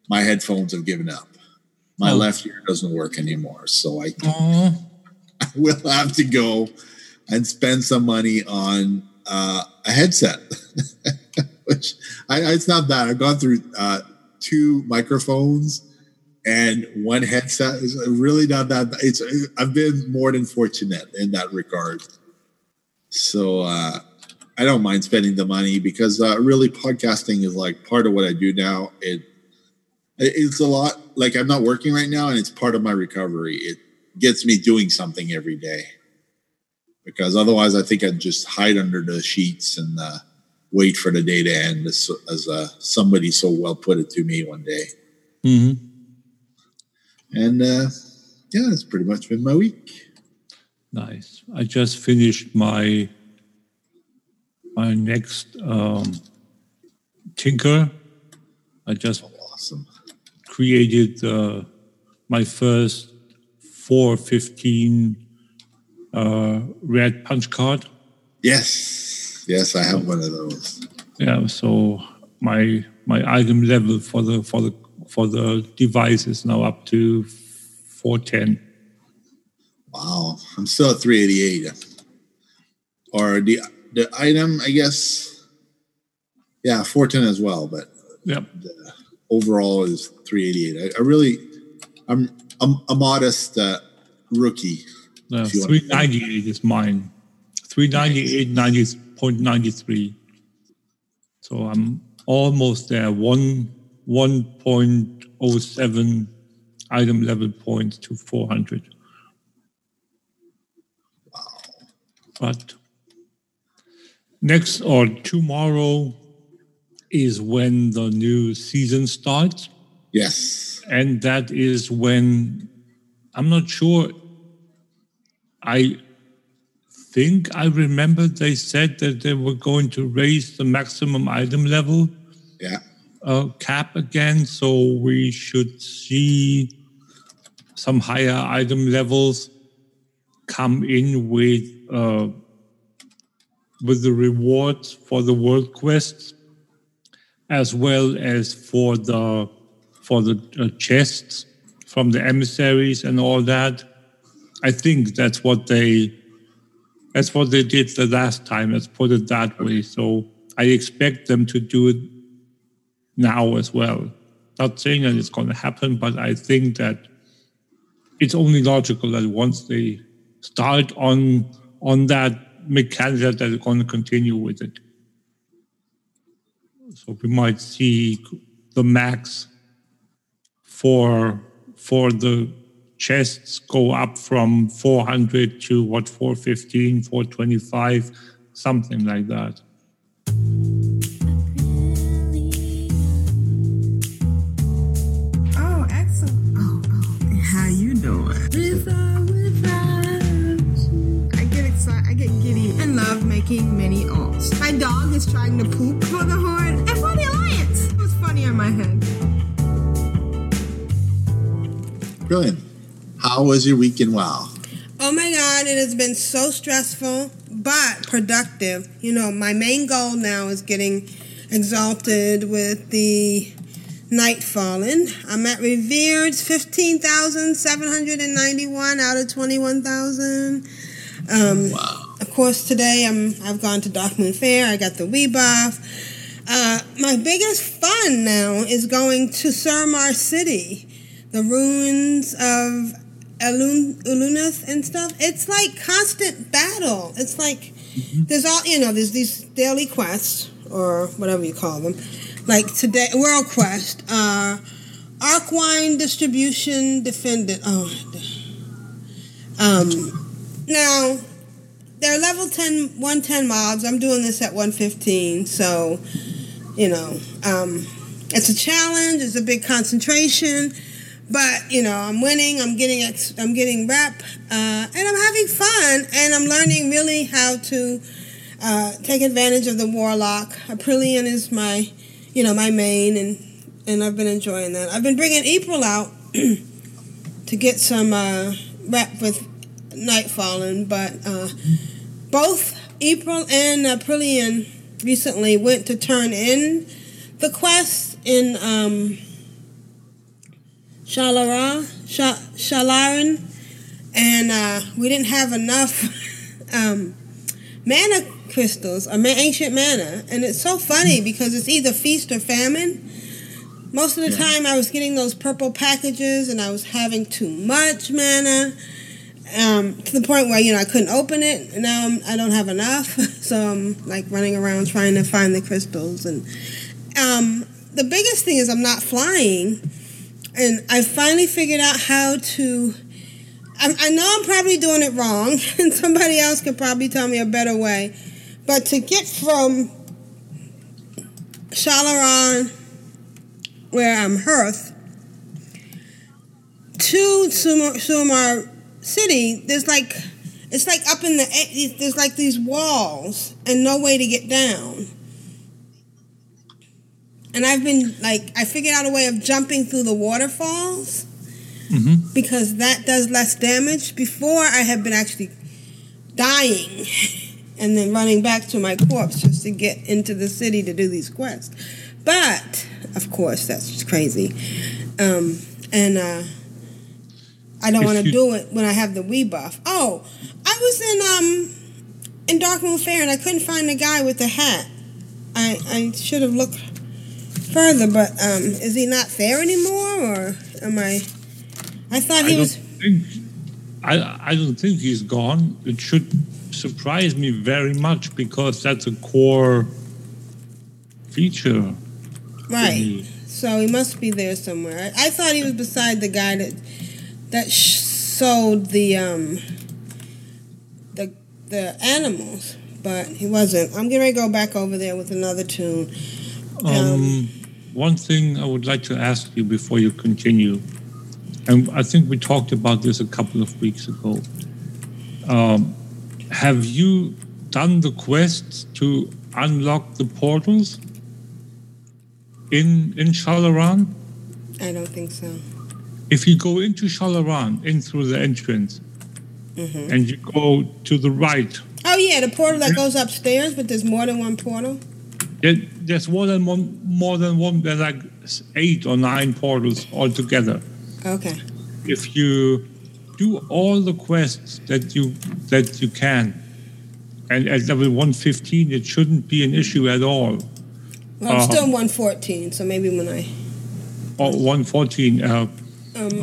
my headphones have given up. My left ear doesn't work anymore. So I will have to go and spend some money on a headset, which it's not bad. I've gone through 2 microphones and 1 headset. Is really not that bad. I've been more than fortunate in that regard. So I don't mind spending the money because really podcasting is like part of what I do now. It's a lot. Like I'm not working right now and it's part of my recovery. It gets me doing something every day because otherwise I think I'd just hide under the sheets and wait for the day to end as somebody so well put it to me one day. Mm-hmm. And yeah, that's pretty much been my week. Nice. I just finished my next tinker. I just created my first 415 red punch card. Yes, I have one of those. Yeah. So my item level for the device is now up to 410. Wow, I'm still at 388. Or the item, I guess, yeah, 410 as well. But yep. The overall is 388. I'm a modest rookie. 398 is mine. 398.93. So I'm almost there. 1.07 item level points to 400. Wow. But next or tomorrow is when the new season starts. Yes. And that is when I'm not sure. I think I remember they said that they were going to raise the maximum item level. Yeah. Cap again, so we should see some higher item levels come in with the rewards for the world quests, as well as for the chests from the emissaries and all that. I think that's what they did the last time. Let's put it that way. So I expect them to do it now as well. Not saying that it's going to happen, but I think that it's only logical that once they start on that mechanic, that they're going to continue with it. So we might see the max for the chests go up from 400 to what, 415, 425, something like that. Oh, excellent. Oh, how you doing? I get giddy and love making mini alts. My dog is trying to poop for the Horde and for the Alliance. It was funny on my head. Brilliant. How was your week in WoW? Oh my God, it has been so stressful, but productive. You know, my main goal now is getting exalted with the Nightfallen. I'm at Revered's 15,791 out of 21,000. Wow. Of course, today I've gone to Darkmoon Faire. I got the Wii buff. My biggest fun now is going to Suramar City, the ruins of Ulunith and stuff. It's like constant battle. It's like there's all, you know, there's these daily quests or whatever you call them. Like today, World Quest, Arcwine Distribution Defendant. Now, they're level 10, 110 mobs. I'm doing this at 115, so, you know, it's a challenge. It's a big concentration, but, you know, I'm winning. I'm getting rep, and I'm having fun, and I'm learning really how to take advantage of the Warlock. Aprilian is my, you know, my main, and I've been enjoying that. I've been bringing April out to get some rep with Nightfallen, but both April and Aprilian recently went to turn in the quest in Shalaran, and we didn't have enough mana crystals, or ancient mana, and it's so funny because it's either feast or famine. Most of the time I was getting those purple packages and I was having too much mana, to the point where, you know, I couldn't open it, and now I don't have enough, so I'm, like, running around trying to find the crystals, and the biggest thing is I'm not flying, and I finally figured out how to, I know I'm probably doing it wrong, and somebody else could probably tell me a better way, but to get from Shalaran, where I'm Hearth, to Suramar City, there's like, it's like up in the, there's like these walls and no way to get down. And I've been like, I figured out a way of jumping through the waterfalls because that does less damage. Before, I had been actually dying and then running back to my corpse just to get into the city to do these quests. But, of course, that's just crazy. I don't want to do it when I have the Wii buff. Oh, I was in Darkmoon Fair and I couldn't find the guy with the hat. I should have looked further, but is he not fair anymore, or am I? I thought he was. I don't think he's gone. It should surprise me very much because that's a core feature. Right. So he must be there somewhere. I thought he was beside the guy that sold the animals, but he wasn't. I'm going to go back over there with another tune. One thing I would like to ask you before you continue, and I think we talked about this a couple of weeks ago. Have you done the quest to unlock the portals in Shalaran? I don't think so. If you go into Shalaran, in through the entrance, and you go to the right. Oh, yeah, the portal that goes upstairs, but there's more than one portal? There's more than one. There's like 8 or 9 portals altogether. Okay. If you do all the quests that you can, and at level 115, it shouldn't be an issue at all. Well, I'm still 114, so maybe when I... Oh, 114, 3.5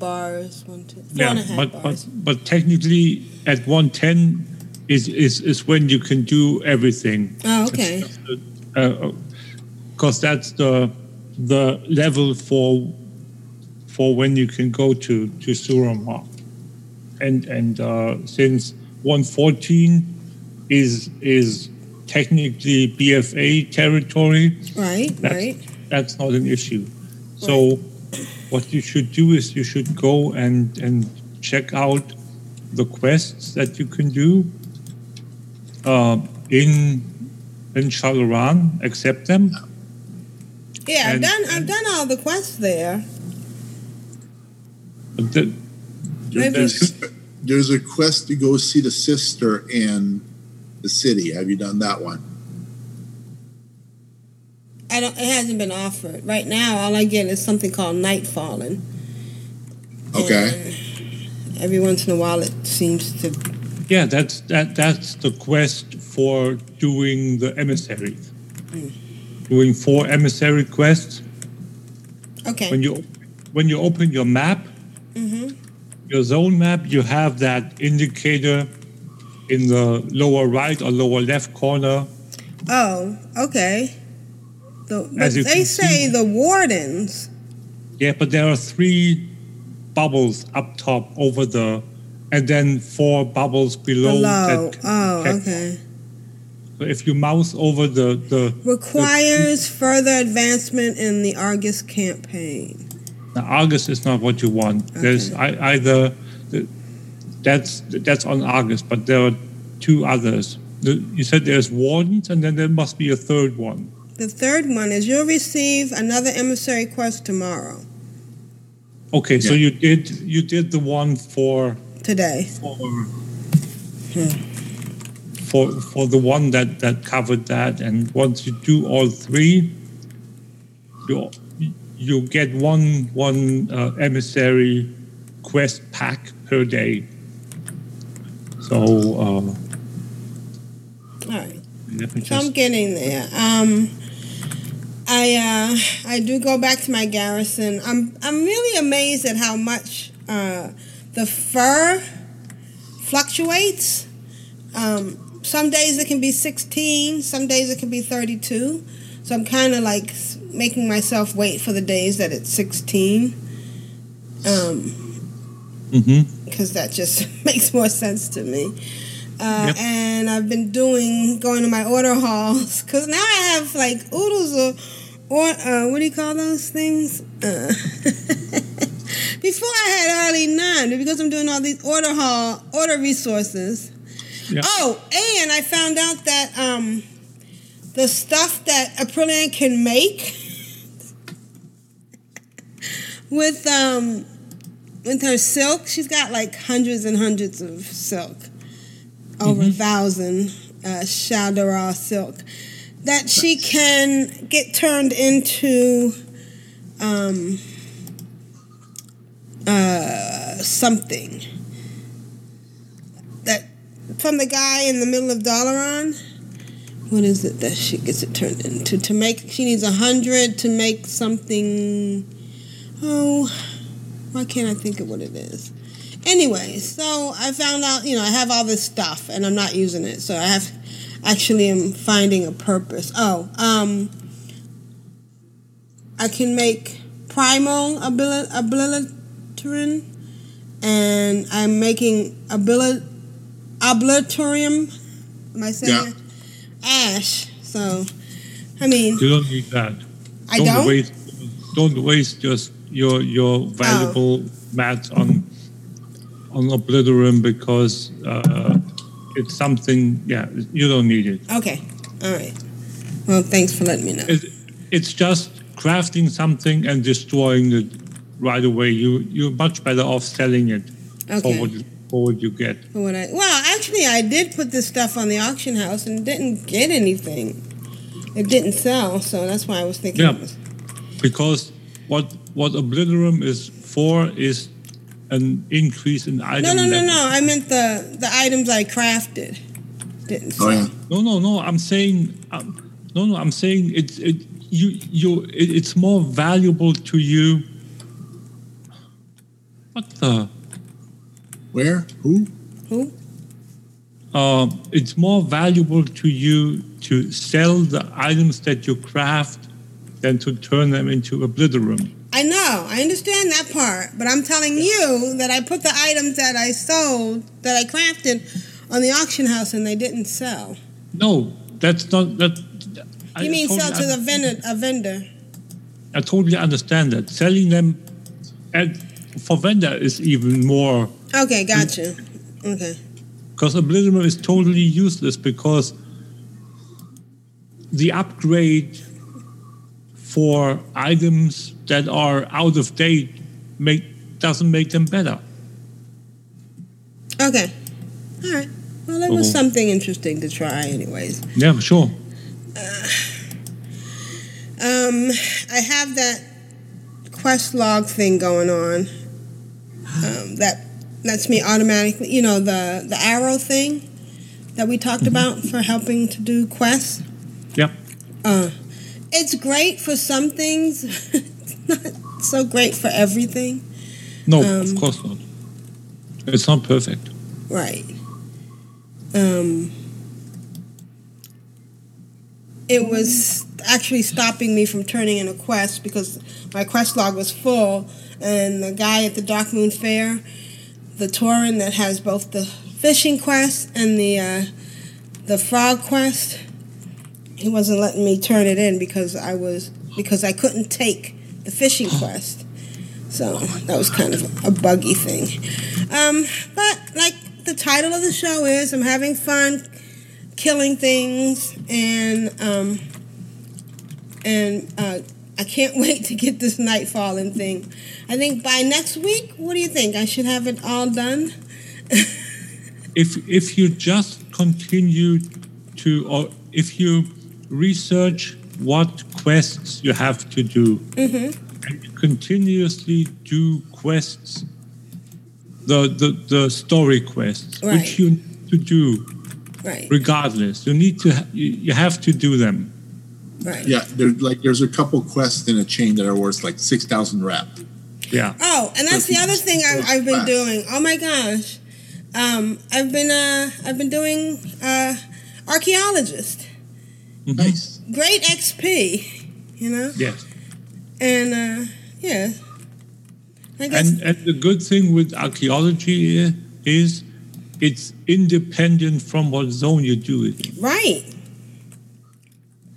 bars, 1, 2, 4.5 bars. But technically at 110 is when you can do everything. Oh, okay. Because that's the level for for when you can go to Suramar. And since 114 is technically BFA territory, right. That's not an issue. Right. So what you should do is you should go and check out the quests that you can do in Shalaran, accept them. Yeah, I've done all the quests there. There's a quest to go see the sister in the city. Have you done that one? It hasn't been offered. Right now, all I get is something called Nightfallen. Okay. And every once in a while, it seems to. Yeah, that's the quest for doing the emissary. Mm. Doing 4 emissary quests. Okay. When you open your map, mm-hmm. your zone map, you have that indicator in the lower right or lower left corner. Oh, okay. But they say the wardens. Yeah, but there are 3 bubbles up top over and then 4 bubbles below. That okay. So if you mouse over the requires further advancement in the Argus campaign. Now, Argus is not what you want. Okay. There's either that's on Argus, but there are 2 others. You said there's wardens, and then there must be a 3rd one. The 3rd one is you'll receive another emissary quest tomorrow. Okay, yeah. So you did the one for today. For the one that covered that, and once you do all 3, you get one emissary quest pack per day. So, all right. So I'm getting there. I do go back to my garrison. I'm really amazed at how much the fur fluctuates. Some days it can be 16. Some days it can be 32. So I'm kind of like making myself wait for the days that it's 16. Because that just makes more sense to me. Yep. And I've been going to my order halls, because now I have like oodles or what do you call those things? Before I had hardly none, because I'm doing all these order resources. Yep. Oh, and I found out that the stuff that Aprilian can make with her silk, she's got like hundreds and hundreds of silk. Over 1,000 Shaldara silk that she can get turned into something that from the guy in the middle of Dalaran. What is it that she gets it turned into? To make, she needs 100 to make something. Oh, why can't I think of what it is? Anyway, so I found out, I have all this stuff and I'm not using it. So I am finding a purpose. I can make primal obliterin, and I'm making obliterium. Am I saying that? Ash. So, you don't need that. I don't? Don't waste just your valuable mats on obliterum, because it's something, you don't need it. Okay, all right. Well, thanks for letting me know. It's just crafting something and destroying it right away. You're much better off selling it for what you get. Actually, I did put this stuff on the auction house and didn't get anything. It didn't sell, so that's why I was thinking. Yeah, because what obliterum is for is an increase in item level. No. I meant the items I crafted. Didn't say. Oh, yeah. No. I'm saying I'm saying it's more valuable to you. What the? Where? Who? It's more valuable to you to sell the items that you craft than to turn them into obliterum. I I know. I understand that part. But I'm telling you that I put the items that I sold, that I crafted, on the auction house and they didn't sell. No, that's not... That, you mean totally sell to the vendor? I totally understand that. Selling them for vendor is even more... Okay, gotcha. Okay. Because Obliterate is totally useless because the upgrade for items that are out of date doesn't make them better. Okay. All right. Well, that was something interesting to try anyways. Yeah, sure. I have that quest log thing going on. That lets me automatically, you know, the arrow thing that we talked about for helping to do quests. Yep. It's great for some things. It's not so great for everything. No, of course not. It's not perfect. Right. It was actually stopping me from turning in a quest because my quest log was full, and the guy at the Darkmoon Faire, the Tauren that has both the fishing quest and the frog quest, he wasn't letting me turn it in because I couldn't take the fishing quest. So that was kind of a buggy thing. But like the title of the show is, I'm having fun killing things, and I can't wait to get this Nightfallen thing. I think by next week, what do you think? I should have it all done. If you just continue to, or if you research what quests you have to do, and you continuously do quests, the story quests, right, which you need to do, right, regardless. You have to do them. Right. Yeah, there's a couple quests in a chain that are worth like 6,000 rep. Yeah. Oh, and that's the other thing I've been doing. Oh my gosh, I've been doing archaeologist. Nice. Great XP, you know. Yes. And yeah, I guess. And the good thing with archaeology is it's independent from what zone you do it in. Right.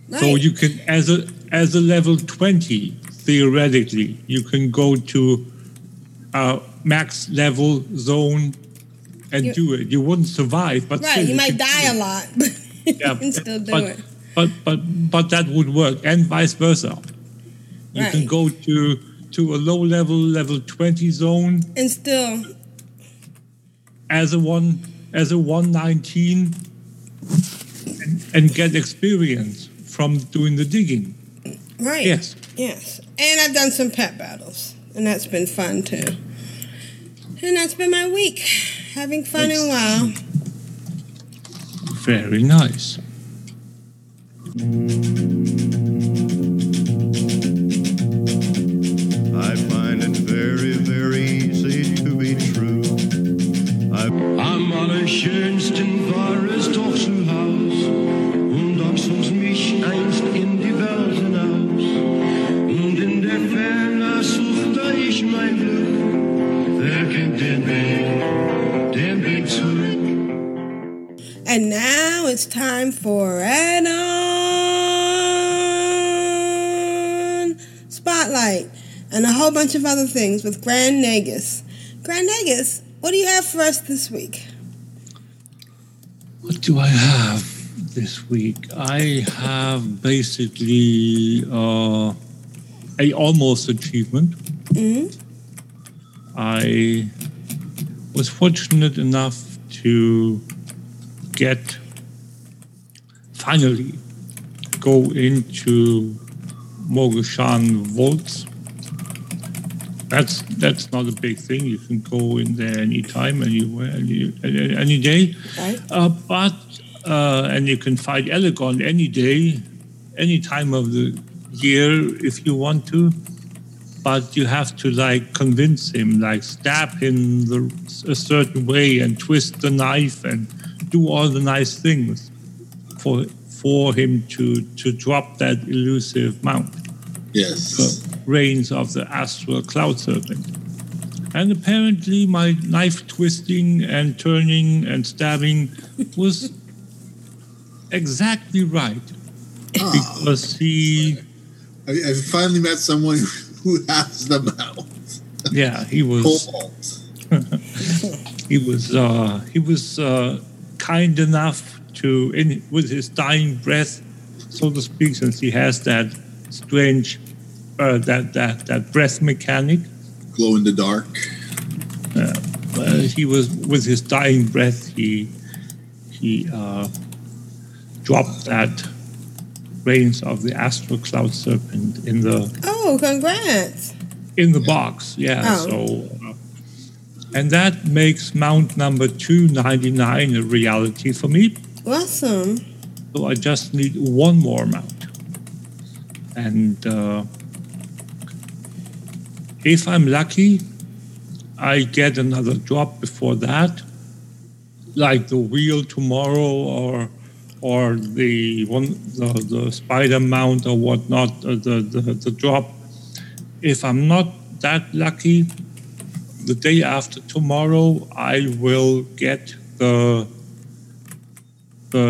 Right. So you can, as a level 20, theoretically, you can go to a max level zone and do it. You wouldn't survive, but right, you might die a lot, but you can still do it. But that would work, and vice versa. You right. can go to a low level 20 zone and still as a 119 and get experience from doing the digging. Right. Yes. And I've done some pet battles, and that's been fun too. And that's been my week, having fun and WoW. Very nice. I find it very, very easy to be true. I'm on a schönsten war es doch zu Haus. Sonst mich einst in die Welt hinaus, und in der Ferne suchte ich mein Glück. Wer kennt den Weg zurück? And now it's time for an on Spotlight and a whole bunch of other things with Grand Nagus. Grand Nagus, what do you have for us this week? What do I have? This week I have basically a almost achievement. Mm-hmm. I was fortunate enough to get finally go into Morgushan Vaults. That's not a big thing. You can go in there anytime, anywhere, any day. Right. And you can fight Elegon any day, any time of the year if you want to. But you have to, convince him, stab him a certain way and twist the knife and do all the nice things for him to drop that elusive mount. Yes. So, Reins of the Astral Cloud Serpent. And apparently my knife twisting and turning and stabbing was exactly right. Oh. Because he... I finally met someone who has the mouth. Yeah, he was... He was kind enough to, with his dying breath, so to speak, since he has that strange, that breath mechanic. Glow in the dark. He was, with his dying breath, he dropped that Reins of the Astral Cloud Serpent in the... Oh, congrats! In the box, yeah. Oh. So, and that makes mount number 299 a reality for me. Awesome. So I just need one more mount. And if I'm lucky, I get another drop before that, like the wheel tomorrow or the spider mount or whatnot, the drop. If I'm not that lucky, the day after tomorrow, I will get the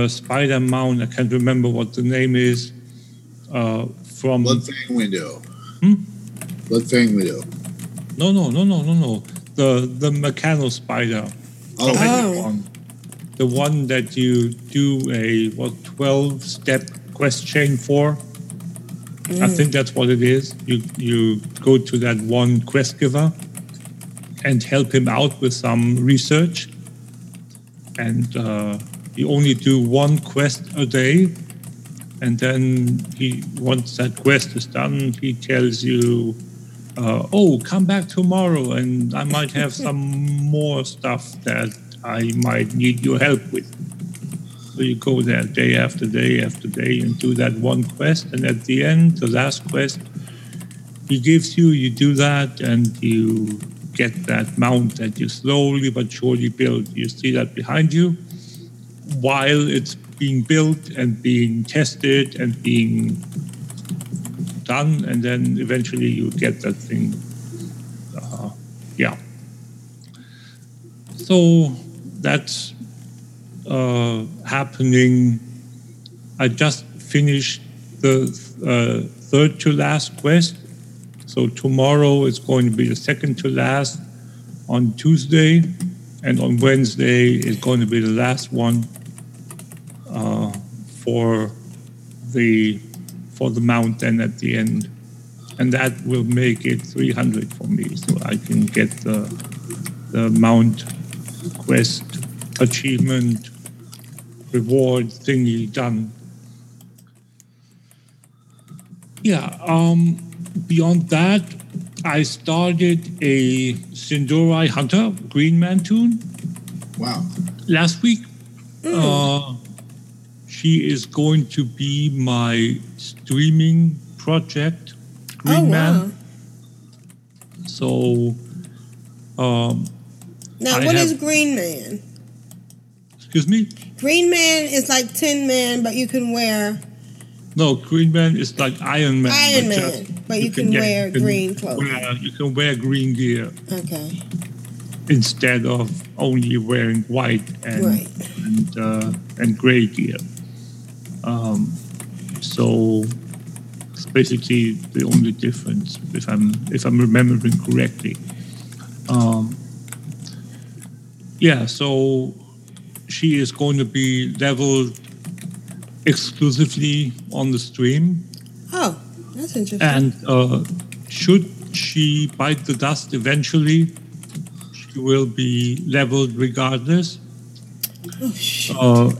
spider mount. I can't remember what the name is. From Bloodfang Window. Bloodfang Window. No. The mechano spider. Oh. The one that you do a 12-step quest chain for. I think that's what it is. You go to that one quest giver and help him out with some research. And you only do one quest a day. And then once that quest is done, he tells you, come back tomorrow and I might have some more stuff that I might need your help with. So you go there day after day after day and do that one quest. And at the end, the last quest he gives you, you do that and you get that mount that you slowly but surely build. You see that behind you while it's being built and being tested and being done. And then eventually you get that thing. Yeah. So that's... happening. I just finished the third to last quest. So tomorrow it's going to be the second to last on Tuesday, and on Wednesday it's going to be the last one for the mountain at the end, and that will make it 300 for me, so I can get the mount quest achievement reward thingy done. Yeah, beyond that, I started a Sin'dorei Hunter Green Man tune. Wow. Last week. She is going to be my streaming project, Green Man. Wow. So now what is Green Man? Excuse me? Green Man is like Tin Man, but you can wear... No, Green Man is like Iron Man. But you can wear green clothes. You can wear green gear. Okay. Instead of only wearing white and gray gear. So it's basically the only difference, if I'm remembering correctly. Yeah, so... She is going to be leveled exclusively on the stream. Oh, that's interesting. And should she bite the dust eventually, she will be leveled regardless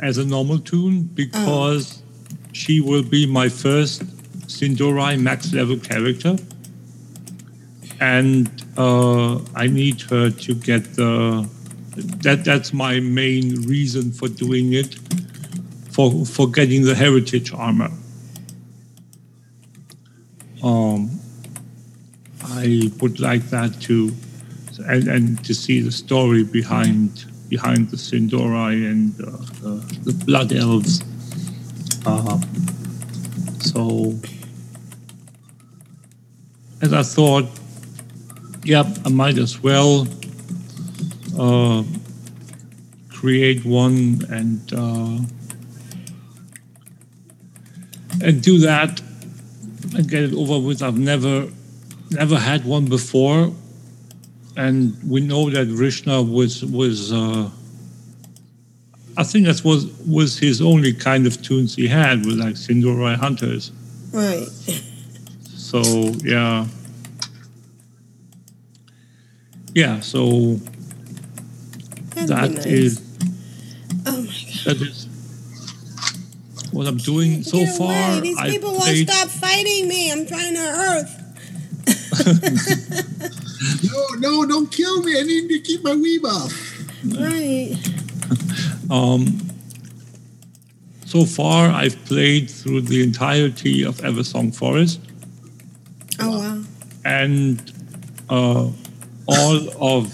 as a normal tune, because she will be my first Sin'dorei max level character. And I need her to get the... That's my main reason for doing it, for getting the heritage armor. I would like that to see the story behind the Sin'dorei and the blood elves. And I thought, yep, I might as well create one and do that and get it over with. I've never had one before, and we know that Vrishna was I think that was his only kind of tunes he had, with like Sin'dorei Hunters. Right. So, yeah. Yeah, so that is... Oh, my God. That is what I'm doing so far. Away. These people won't stop fighting me. I'm trying to earth. No, don't kill me. I need to keep my weeb up. Right. So far, I've played through the entirety of Eversong Forest. Oh, wow. And all of...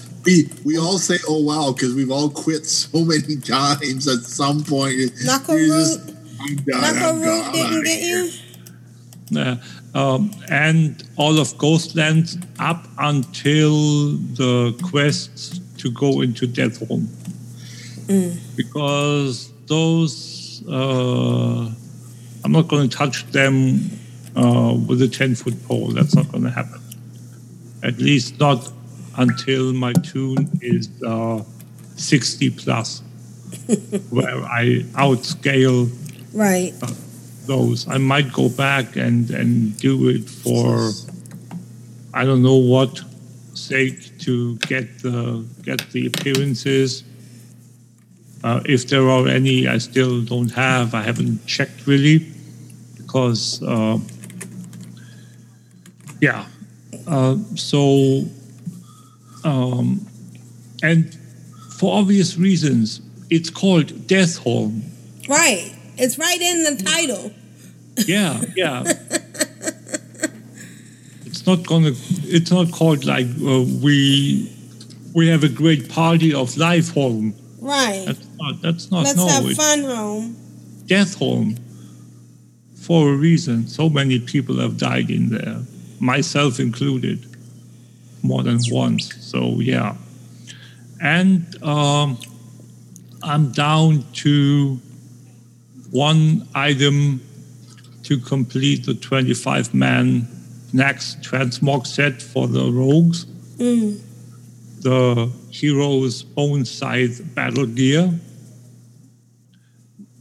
We all say, oh, wow, because we've all quit so many times at some point. Knuckle Root didn't get you? Yeah. And all of Ghostlands up until the quest to go into Death Hall. Because those, I'm not going to touch them with a 10-foot pole. That's not going to happen. At least not until my tune is 60 plus, where I outscale right. Those. I might go back and do it for, I don't know what sake, to get the appearances. If there are any, I still don't have. I haven't checked really, because, yeah. So, and for obvious reasons, it's called Death Hall. Right. It's right in the title. Yeah. It's not called like we have a great party of life home. Right. That's not. Let's have fun home. Death home. For a reason. So many people have died in there, myself included, more than once. So, yeah. And I'm down to one item to complete the 25-man Naxx transmog set for the rogues. Mm-hmm. The hero's bone scythe battle gear,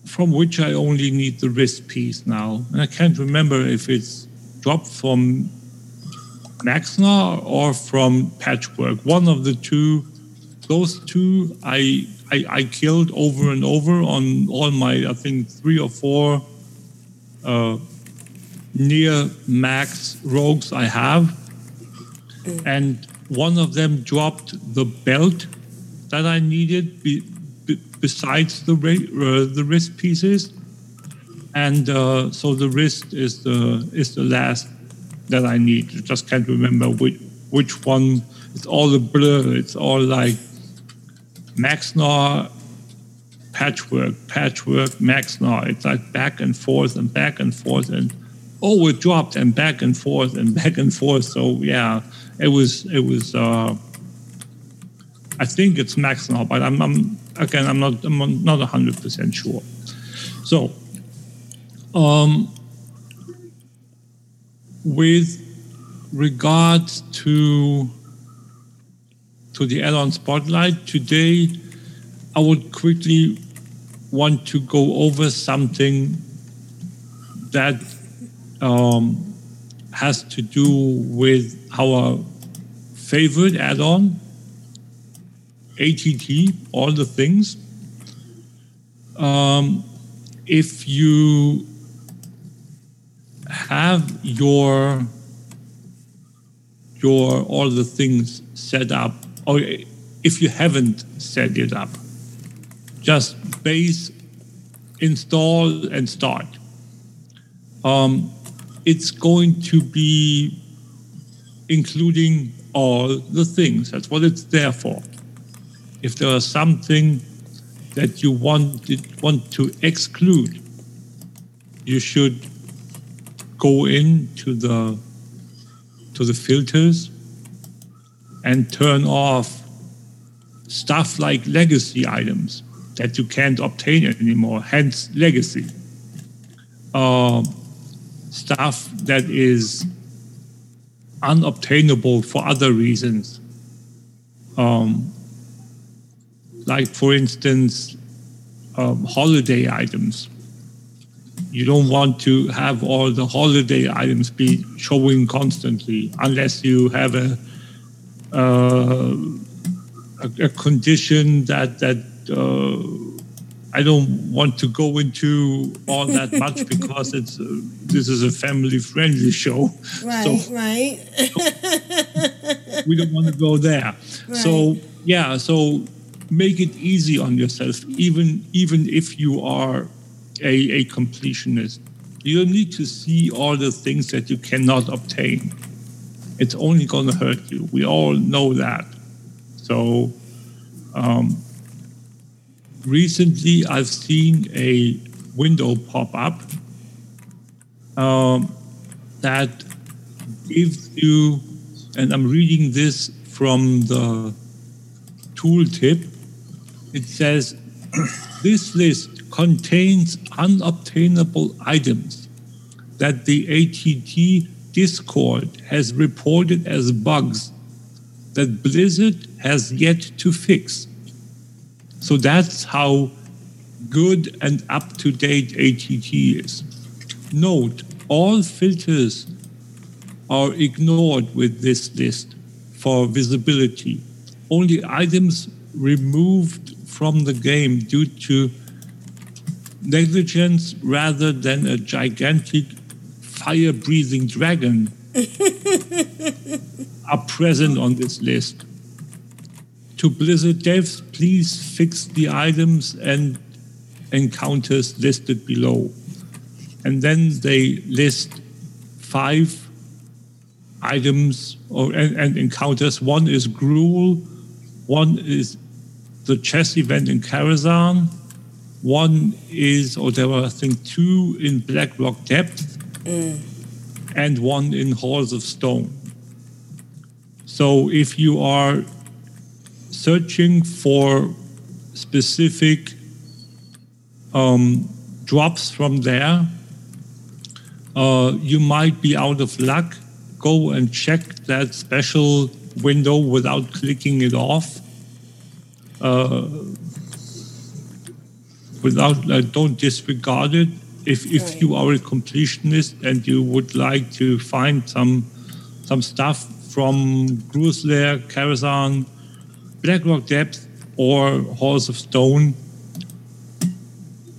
from which I only need the wrist piece now. And I can't remember if it's dropped from Maxnor or from Patchwork. One of the two, those two I killed over and over on all my, I think, 3 or 4 near max rogues I have. And one of them dropped the belt that I needed besides the wrist pieces, and so the wrist is the last that I need. I just can't remember which one. It's all a blur. It's all like Maxnor, Patchwork, Maxnor. It's like back and forth, and oh, it dropped, and back and forth. So yeah. It was. I think it's Maxnor, but I'm not 100% sure. So, with regards to the add-on spotlight today, I would quickly want to go over something that has to do with our favorite add-on, ATT, all the things. If you have your all the things set up, or if you haven't set it up, just base, install, and start. It's going to be including all the things. That's what it's there for. If there is something that you want to exclude, you should go into the to the filters and turn off stuff like legacy items that you can't obtain anymore, hence legacy. Stuff that is unobtainable for other reasons. Like, for instance, holiday items. You don't want to have all the holiday items be showing constantly unless you have a condition that I don't want to go into all that much because this is a family-friendly show. Right. So we don't want to go there. Right. So make it easy on yourself, even if you are a completionist. You don't need to see all the things that you cannot obtain. It's only going to hurt you. We all know that. So recently I've seen a window pop up that gives you, and I'm reading this from the tooltip, it says, this list contains unobtainable items that the ATT Discord has reported as bugs that Blizzard has yet to fix. So that's how good and up-to-date ATT is. Note, all filters are ignored with this list for visibility. Only items removed from the game due to negligence rather than a gigantic fire-breathing dragon are present on this list. To Blizzard devs, please fix the items and encounters listed below. And then they list 5 items and encounters. One is Gruul. One is the chess event in Karazhan. One is, or there were, I think, 2 in Blackrock Depth, and one in Halls of Stone. So if you are searching for specific drops from there, you might be out of luck. Go and check that special window without clicking it off. Don't disregard it. If you are a completionist and you would like to find some stuff from Gruul's Lair, Karazhan, Blackrock Depth, or Halls of Stone,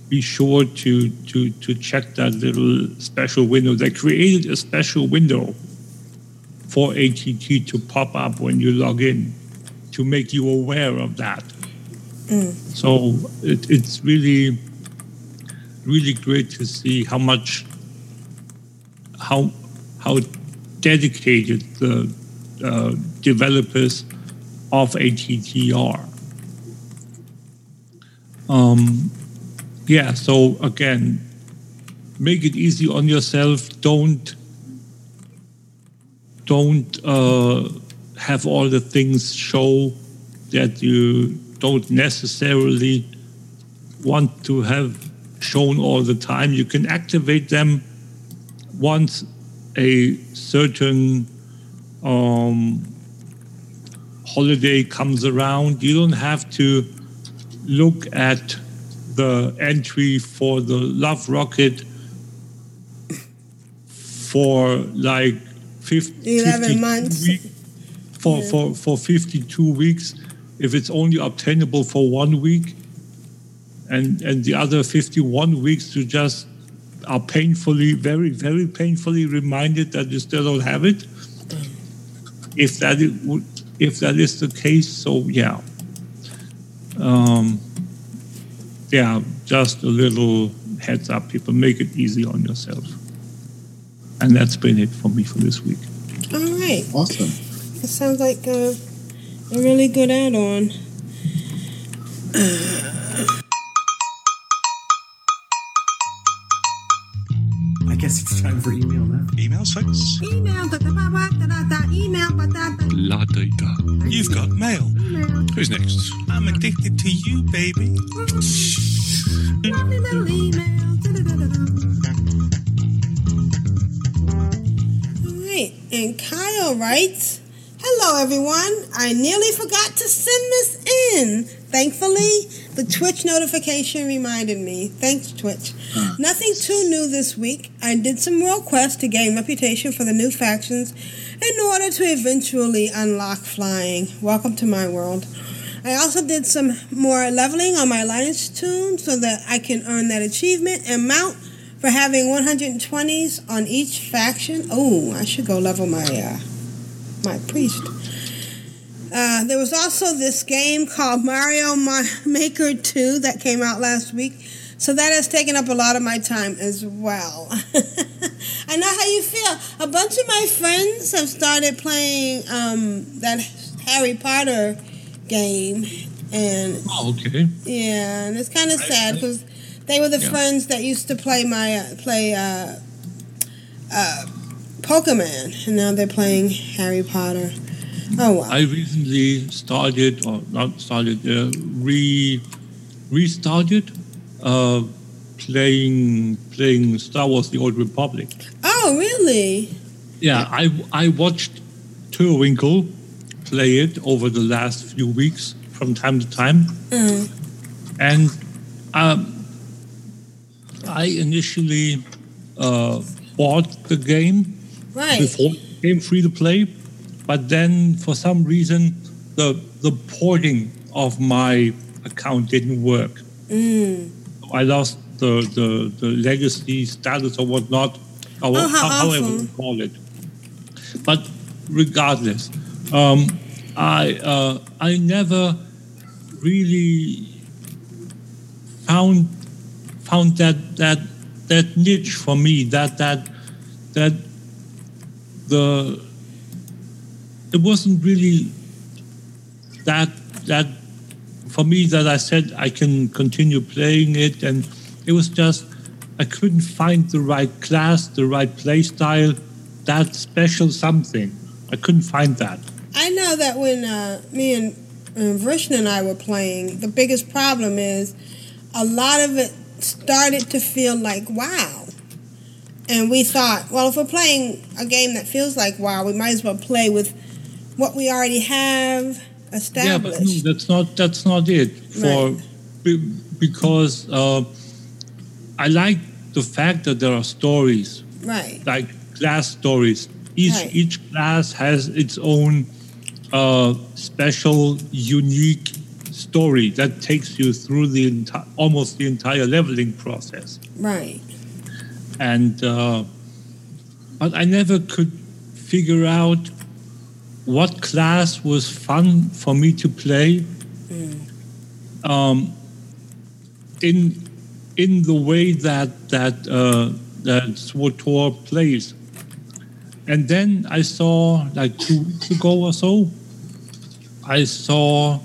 be sure to check that little special window. They created a special window for ATT to pop up when you log in to make you aware of that. So it's really, really great to see how dedicated the developers of ATT are. So again, make it easy on yourself. Don't have all the things show that you don't necessarily want to have shown all the time. You can activate them once a certain holiday comes around. You don't have to look at the entry for the Love Rocket for like 11 months. For 52 weeks, if it's only obtainable for 1 week, and the other 51 weeks you just are painfully, very, very painfully reminded that you still don't have it. If that is the case, so yeah. Just a little heads up, people. Make it easy on yourself. And that's been it for me for this week. All right. Awesome. That sounds like a really good add-on. I guess it's time for email now. Email sex? Email. La data. You've got mail. Who's next? I'm addicted to you, baby. Lovely little email. Alright, and Kyle writes, hello everyone, I nearly forgot to send this in. Thankfully, the Twitch notification reminded me. Thanks, Twitch. Nothing too new this week. I did some world quests to gain reputation for the new factions in order to eventually unlock flying. Welcome to my world. I also did some more leveling on my Alliance tune so that I can earn that achievement and mount for having 120s on each faction. Oh, I should go level my... my priest. There was also this game called Mario Maker 2 that came out last week, so that has taken up a lot of my time as well. I know how you feel. A bunch of my friends have started playing that Harry Potter game, and yeah, and it's kind of sad because they were the friends that used to play my Pokemon, and now they're playing Harry Potter. Oh wow! I recently started, or not started, restarted playing Star Wars: The Old Republic. Oh really? Yeah, I watched Turwinkle play it over the last few weeks from time to time, and I initially bought the game. Right. Before it became free to play, but then for some reason the porting of my account didn't work. I lost the legacy status or whatnot, or however you call it. But regardless, I never really found that niche for me. It wasn't really that for me that I said I can continue playing it, and it was just I couldn't find the right class, the right play style, that special something. I couldn't find that. I know that when me and Vrishna and I were playing, the biggest problem is a lot of it started to feel like WoW. And we thought, well, if we're playing a game that feels like WoW, we might as well play with what we already have established. Yeah, but no, that's not it. Right. Because I like the fact that there are stories, right? Like class stories. Each class has its own special, unique story that takes you through the almost the entire leveling process. Right. And but I never could figure out what class was fun for me to play in the way that SWTOR plays. And then I saw, like 2 weeks ago or so, I saw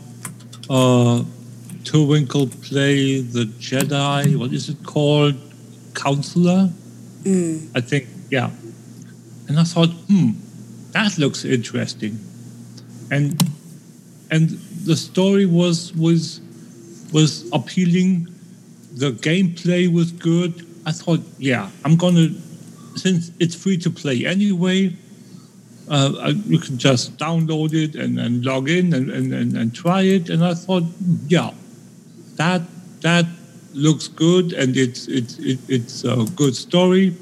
Turwinkle play the Jedi. What is it called? Counselor, I think, yeah. And I thought, that looks interesting. And the story was appealing. The gameplay was good. I thought, yeah, I'm gonna, since it's free to play anyway, you can just download it and log in and try it. And I thought, yeah, that looks good, and it's a good story.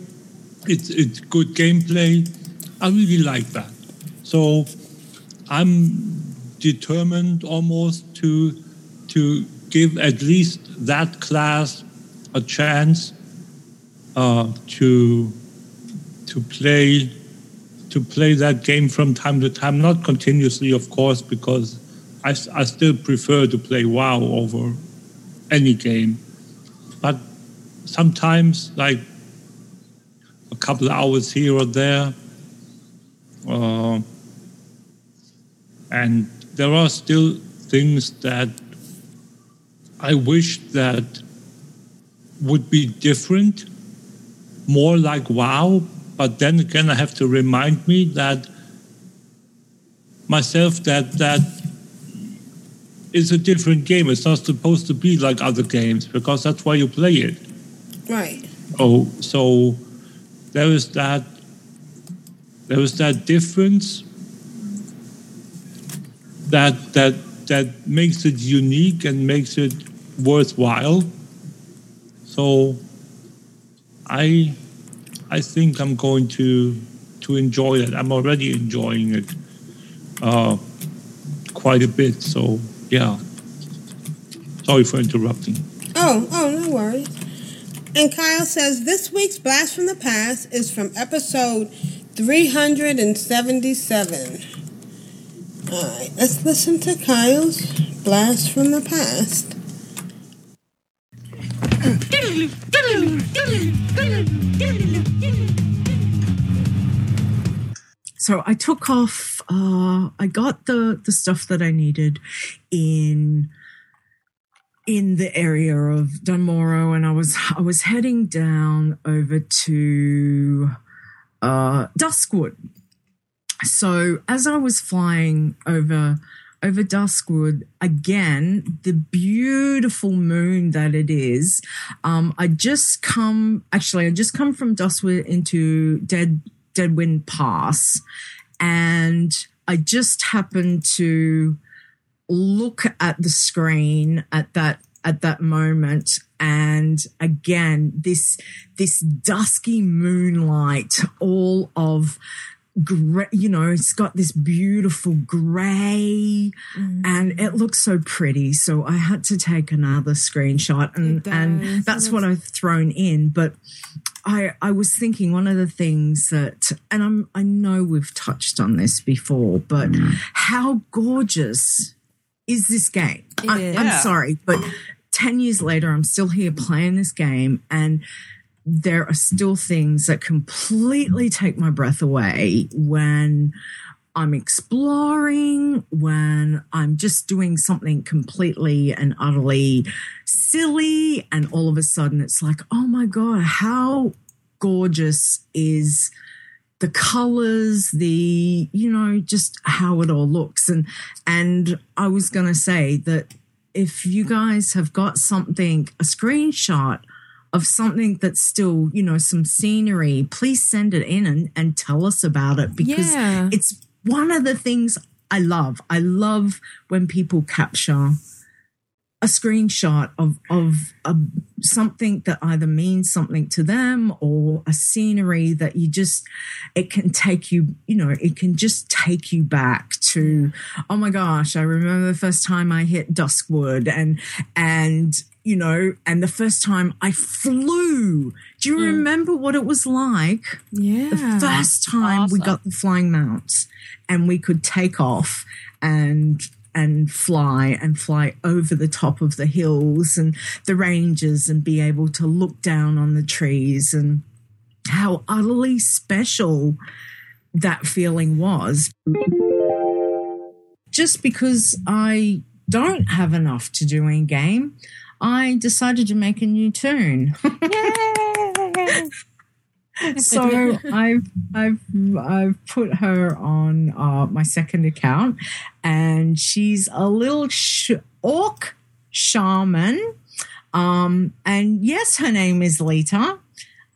It's good gameplay. I really like that. So I'm determined almost to give at least that class a chance to play that game from time to time. Not continuously, of course, because I still prefer to play WoW over any game. But sometimes, like a couple of hours here or there, and there are still things that I wish that would be different more like WoW, but then again, I have to remind me that myself that it's a different game. It's not supposed to be like other games because that's why you play it. Right. Oh, so there is that difference that makes it unique and makes it worthwhile. So I think I'm going to enjoy that. I'm already enjoying it quite a bit. So yeah. Sorry for interrupting. Oh, no worries. And Kyle says this week's Blast from the Past is from episode 377. All right, let's listen to Kyle's Blast from the Past. So I took off, I got the stuff that I needed in the area of Dunmorrow, and I was heading down over to Duskwood. So as I was flying over Duskwood, again, the beautiful moon that it is, I just come from Duskwood into Deadwind Pass, and I just happened to look at the screen at that moment, and again, this dusky moonlight, all of gray, you know, it's got this beautiful gray, and it looks so pretty. So I had to take another screenshot, and that's what I've thrown in. But I was thinking one of the things that, and I know we've touched on this before, but how gorgeous is this game? I'm sorry, but 10 years later, I'm still here playing this game, and there are still things that completely take my breath away when I'm exploring, when I'm just doing something completely and utterly silly, and all of a sudden it's like, oh my God, how gorgeous is the colors, the, you know, just how it all looks. And I was going to say that if you guys have got something, a screenshot of something that's still, you know, some scenery, please send it in and tell us about it, because it's one of the things I love. I love when people capture a screenshot of something that either means something to them or a scenery that you just, it can take you, you know, it can just take you back to, oh my gosh, I remember the first time I hit Duskwood and you know, and the first time I flew. Do you remember what it was like? Yeah. The first time we got the flying mounts and we could take off and fly over the top of the hills and the ranges and be able to look down on the trees, and how utterly special that feeling was. Just because I don't have enough to do in game, I decided to make a new tune. So I've put her on my second account, and she's a little orc shaman. And yes, her name is Lita.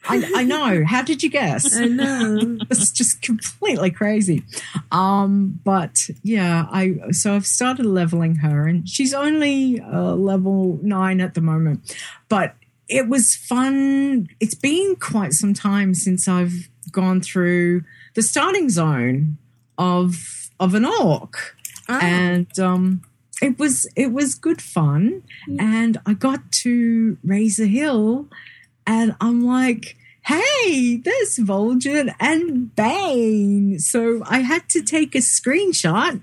I know. How did you guess? I know. It's just completely crazy. But yeah, so I've started leveling her, and she's only level 9 at the moment. But it was fun. It's been quite some time since I've gone through the starting zone of an orc, and it was good fun. Yeah. And I got to Razor Hill. And I'm like, hey, there's Vol'jin and Bane. So I had to take a screenshot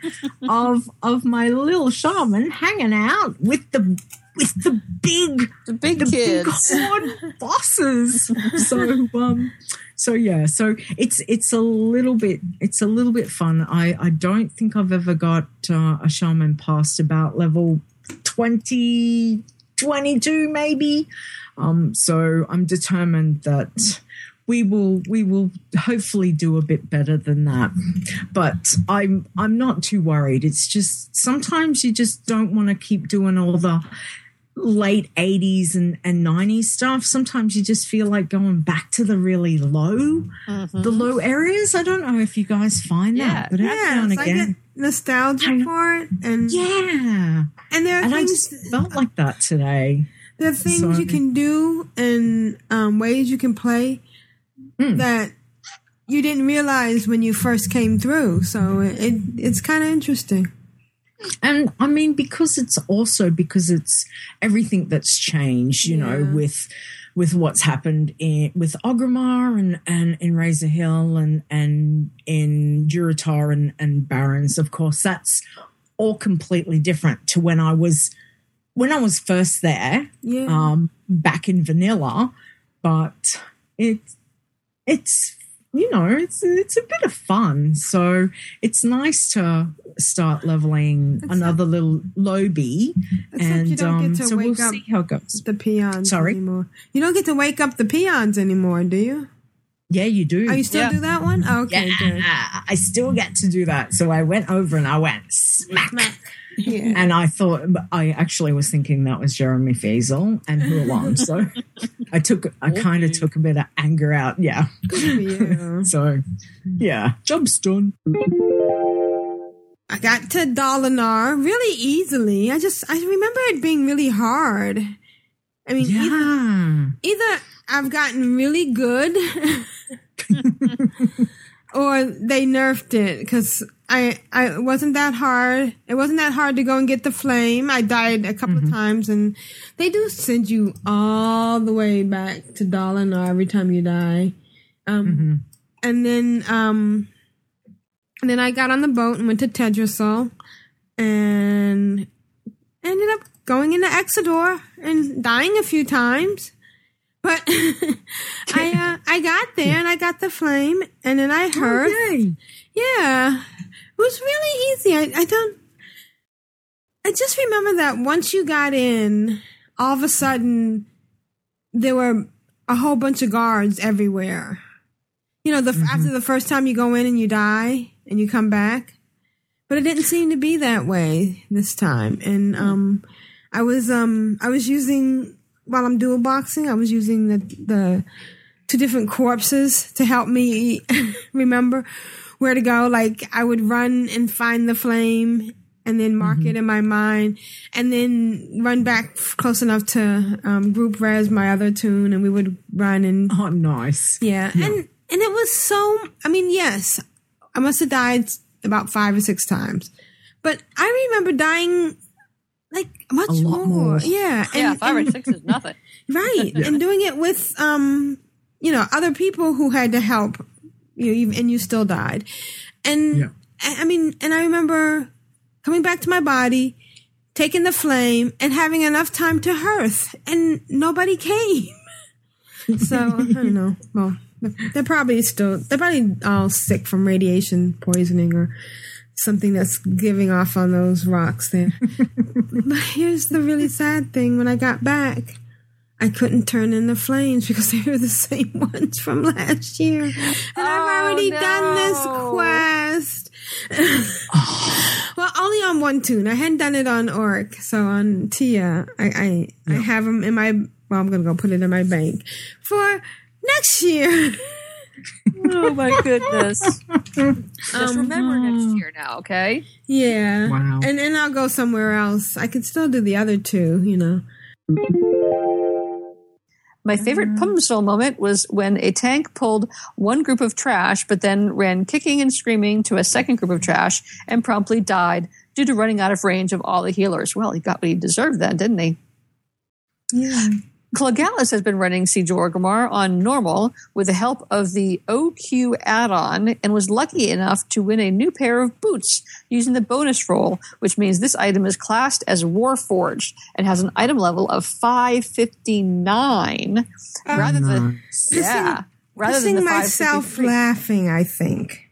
of my little shaman hanging out with the big kids, big horde bosses. So yeah, so it's a little bit fun. I don't think I've ever got a shaman past about level 20, 22 maybe. So I'm determined that we will hopefully do a bit better than that. But I'm not too worried. It's just sometimes you just don't want to keep doing all the late 80s and 90s stuff. Sometimes you just feel like going back to the really low, the low areas. I don't know if you guys find that, but every now and again. Nostalgia for it, and there are and things, I just felt like that today. There are things you can do and ways you can play that you didn't realize when you first came through. So it's kind of interesting. And I mean, because it's everything that's changed, you know, with what's happened with Orgrimmar and in Razor Hill and in Durotar and Barrens, of course, that's all completely different to when I was first there, back in vanilla. But it's you know, it's a bit of fun. So it's nice to start leveling another little lobby. And you don't get to so wake we'll up see how it goes. The peons anymore. You don't get to wake up the peons anymore, do you? Yeah, you do. Oh, you still do that one? Oh, okay, good. I still get to do that. So I went over and I went smack. Yeah. And I actually was thinking that was Jeremy Fiesel and Hulam. So I kind of took a bit of anger out. Yeah. So, yeah, job's done. I got to Dalinar really easily. I remember it being really hard. I mean, either I've gotten really good or they nerfed it because it wasn't that hard. It wasn't that hard to go and get the flame. I died a couple of times, and they do send you all the way back to Dalinar every time you die. And then I got on the boat and went to Tedrisol and ended up going into Exodor and dying a few times. But I got there and I got the flame, and then I heard, it was really easy. I just remember that once you got in, all of a sudden there were a whole bunch of guards everywhere. You know, after the first time you go in and you die and you come back, but it didn't seem to be that way this time. And I was using. While I'm dual boxing, I was using the two different corpses to help me remember where to go. Like, I would run and find the flame and then mark it in my mind and then run back close enough to group res my other tune, and we would run and... Oh, nice. Yeah. And it was so... I mean, yes, I must have died about 5 or 6 times. But I remember dying... Like much more. Yeah, 5 or 6 is nothing. Right. Yeah. And doing it with other people who had to help you, and you still died. And I remember coming back to my body, taking the flame and having enough time to hearth, and nobody came. So I don't know. Well, they're probably all sick from radiation poisoning or something that's giving off on those rocks there. But here's the really sad thing. When I got back, I couldn't turn in the flames because they were the same ones from last year. And I've already done this quest. Well, only on one tune. I hadn't done it on Orc. So on Tia, I have them in my... Well, I'm going to go put it in my bank for next year. Oh my goodness! Just remember next year now, okay? Yeah. Wow. And then I'll go somewhere else. I could still do the other two, you know. My favorite Pumsol moment was when a tank pulled one group of trash, but then ran kicking and screaming to a second group of trash and promptly died due to running out of range of all the healers. Well, he got what he deserved then, didn't he? Yeah. Clagalis has been running Siege of Orgrimmar on normal with the help of the OQ add-on and was lucky enough to win a new pair of boots using the bonus roll, which means this item is classed as Warforged and has an item level of 559 rather than the 553. Myself laughing, I think.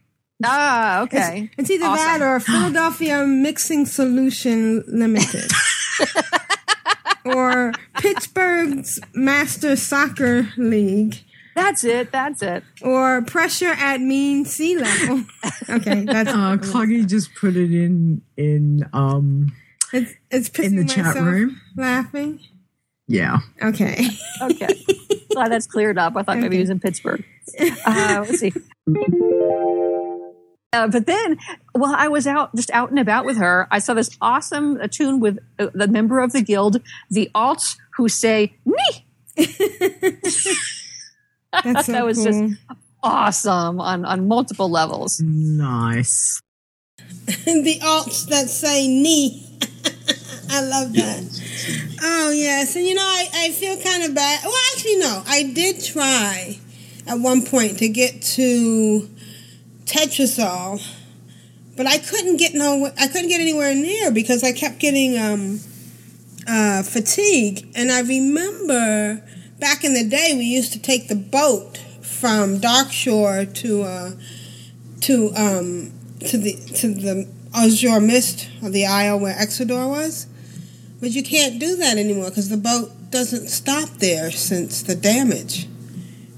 Ah, okay. It's either that or Philadelphia Mixing Solution Limited. Or Pittsburgh's Master Soccer League, That's it. Or pressure at mean sea level. Okay, that's Cloggy just put it it's pissing in the chat room. Laughing. Yeah. Okay. Okay. Glad that's cleared up. I thought maybe he was in Pittsburgh. Let's see. But then, while I was out and about with her, I saw this awesome tune with the member of the guild, the alts, who say, "Nee." That's so that was cool. Just awesome on multiple levels. Nice. The alts that say "Nee." I love that. Yeah. Oh, yes. And, I feel kind of bad. Well, actually, no. I did try at one point to get to Tetrasol, but I couldn't get anywhere near because I kept getting fatigue. And I remember back in the day we used to take the boat from Darkshore to the Azure Mist or the isle where Exodore was, but you can't do that anymore because the boat doesn't stop there since the damage,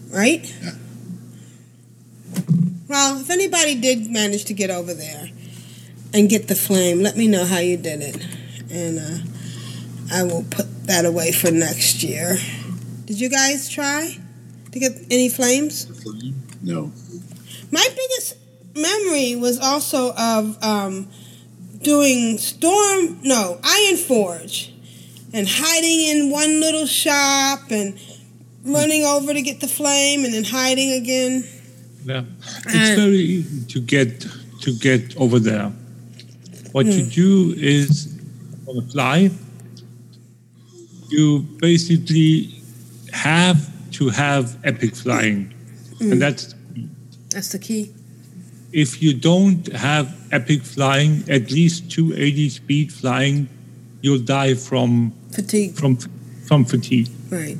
right? Yeah. Well, if anybody did manage to get over there and get the flame, let me know how you did it. And I will put that away for next year. Did you guys try to get any flames? No. My biggest memory was also of doing Iron Forge and hiding in one little shop and running over to get the flame and then hiding again. Yeah. It's very easy to get over there. What you do is on the fly, you basically have to have epic flying. Mm. And that's the key. That's the key. If you don't have epic flying, at least 280 speed flying, you'll die from fatigue. From fatigue. Right.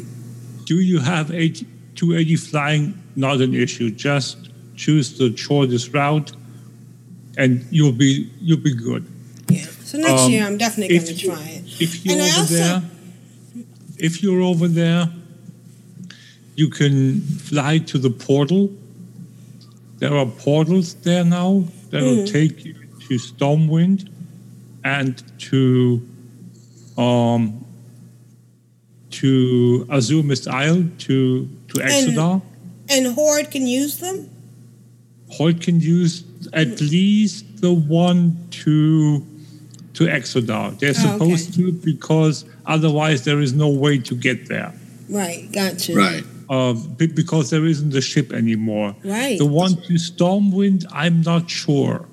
Do you have 280 flying? Not an issue. Just choose the shortest route, and you'll be good. Yeah. So next year, I'm definitely going to try it. If you're over there, you can fly to the portal. There are portals there now that will take you to Stormwind and to Azure Mist Isle to Exodar. And Horde can use them? Horde can use at least the one to Exodar. They're supposed to, because otherwise there is no way to get there. Right, gotcha. Right. Because there isn't a ship anymore. Right. The one to Stormwind, I'm not sure.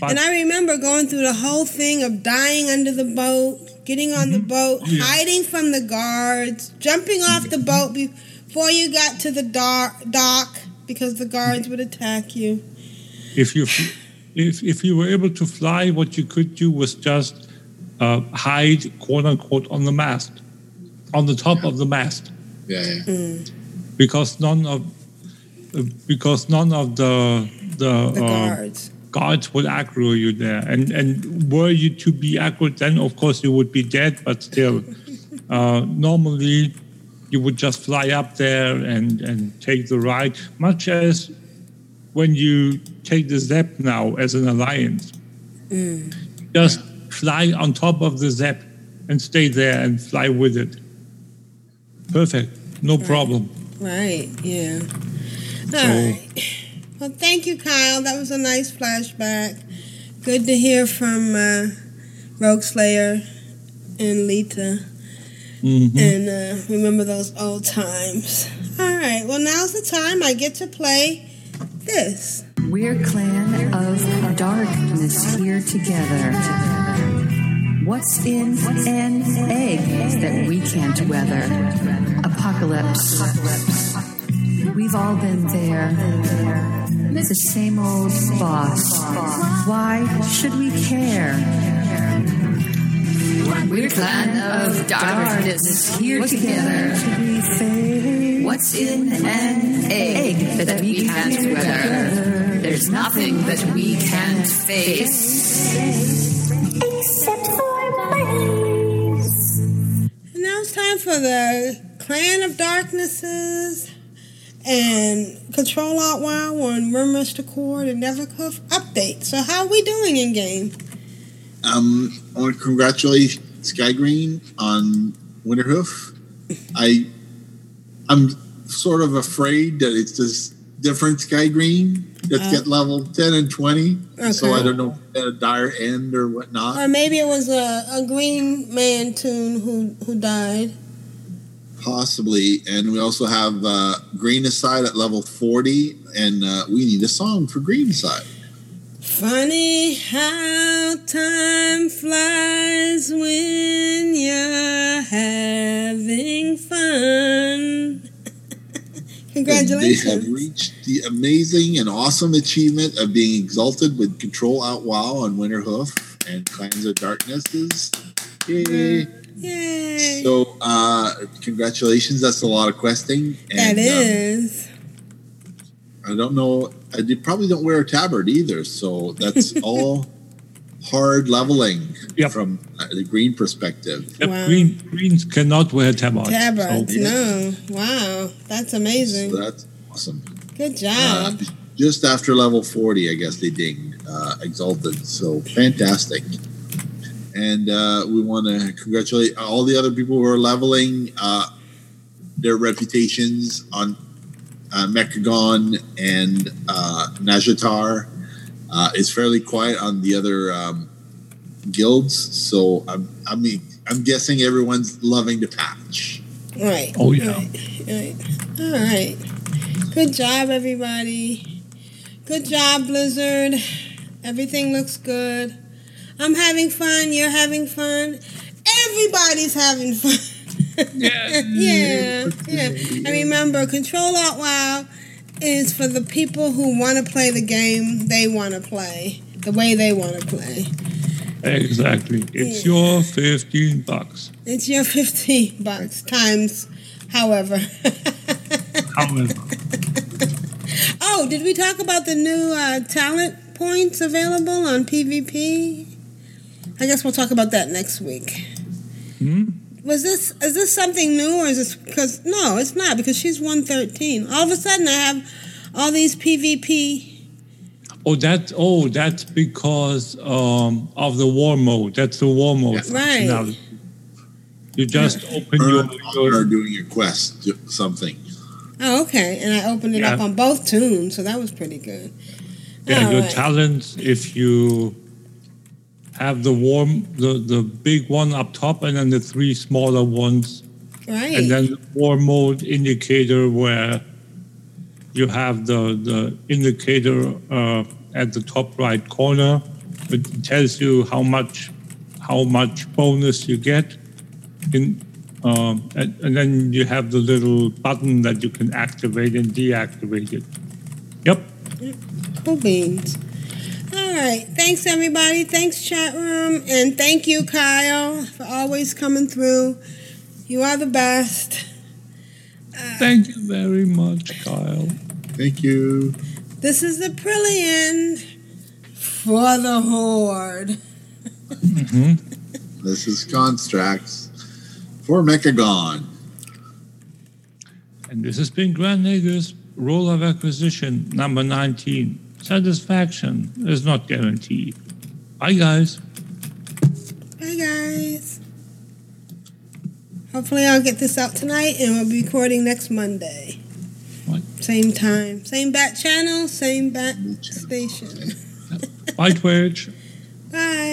But and I remember going through the whole thing of dying under the boat, getting on the boat, hiding from the guards, jumping off the boat before you got to the dock because the guards would attack you. If you were able to fly, what you could do was just hide, quote unquote, on the mast, on the top of the mast. Yeah, yeah. Mm. Because none of the guards would aggro you there, and were you to be aggroed, then of course you would be dead. But still, normally you would just fly up there and take the ride, much as when you take the Zep now as an alliance. Mm. Just fly on top of the Zep and stay there and fly with it. Perfect. No problem. Right, yeah. All right. Well, thank you, Kyle. That was a nice flashback. Good to hear from Rogue Slayer and Lita. Mm-hmm. And remember those old times. All right, well, now's the time I get to play this. We're Clan of Darkness here together. What's in an egg that we can't weather? Apocalypse. We've all been there. The same old boss. Why should we care? We're Clan of Darkness here together. What's in an egg that we can't weather? There's nothing that we can't face. Except for buddies. And now it's time for the Clan of Darknesses and Ctrl Alt WoW on Murmurs to Core and Nevercuff update. So how are we doing in game? I want to congratulate Skygreen on Winterhoof. I'm sort of afraid that it's this different Skygreen that's got level 10 and 20. Okay. So I don't know if it had a dire end or whatnot. Or maybe it was a Green Man tune who died. Possibly. And we also have Greenside at level 40. And we need a song for Greenside. Funny how time flies when you're having fun. Congratulations. They have reached the amazing and awesome achievement of being exalted with Ctrl Alt WoW on Winterhoof and Clans of Darknesses. Yay. Yay. So, congratulations. That's a lot of questing. And, that is. I don't know. They probably don't wear a tabard either. So, that's all hard leveling from the Green perspective. Yep. Wow. Greens cannot wear tabards. Tabards, so. No. Wow. That's amazing. So that's awesome. Good job. Just after level 40, I guess they dinged Exalted. So, fantastic. And we want to congratulate all the other people who are leveling their reputations on Mechagon and Nazjatar. It's fairly quiet on the other guilds, so I'm guessing everyone's loving the patch. Right. Oh yeah. Right. All right. Good job, everybody. Good job, Blizzard. Everything looks good. I'm having fun. You're having fun. Everybody's having fun. Yeah. Yeah. And remember, Ctrl Alt WoW is for the people who want to play the game they want to play, the way they want to play. Exactly. It's your $15. It's your $15 times however. However. Oh, did we talk about the new talent points available on PvP? I guess we'll talk about that next week. Is this something new, or is this because no, it's not, because she's 113. All of a sudden, I have all these PvP. That's because of the war mode. That's the war mode, right? Now, you just open your doing your quest something. Oh, okay, and I opened it up on both tombs, so that was pretty good. Yeah, all your talents if you have the big one up top and then the three smaller ones. Right. And then the war mode indicator where you have the indicator at the top right corner. It tells you how much bonus you get. And then you have the little button that you can activate and deactivate it. Yep. Cool beans. All right. Thanks, everybody. Thanks, chat room. And thank you, Kyle, for always coming through. You are the best. Thank you very much, Kyle. Thank you. This is the Aprilian for the Horde. This is Constraxx for Mechagon. And this has been Grand Nagus, Role of Acquisition, number 19. Satisfaction is not guaranteed. Bye, guys. Bye, guys. Hopefully I'll get this out tonight, and we'll be recording next Monday. What? Same time. Same bat channel, same bat station. Bye, Twitch. Bye.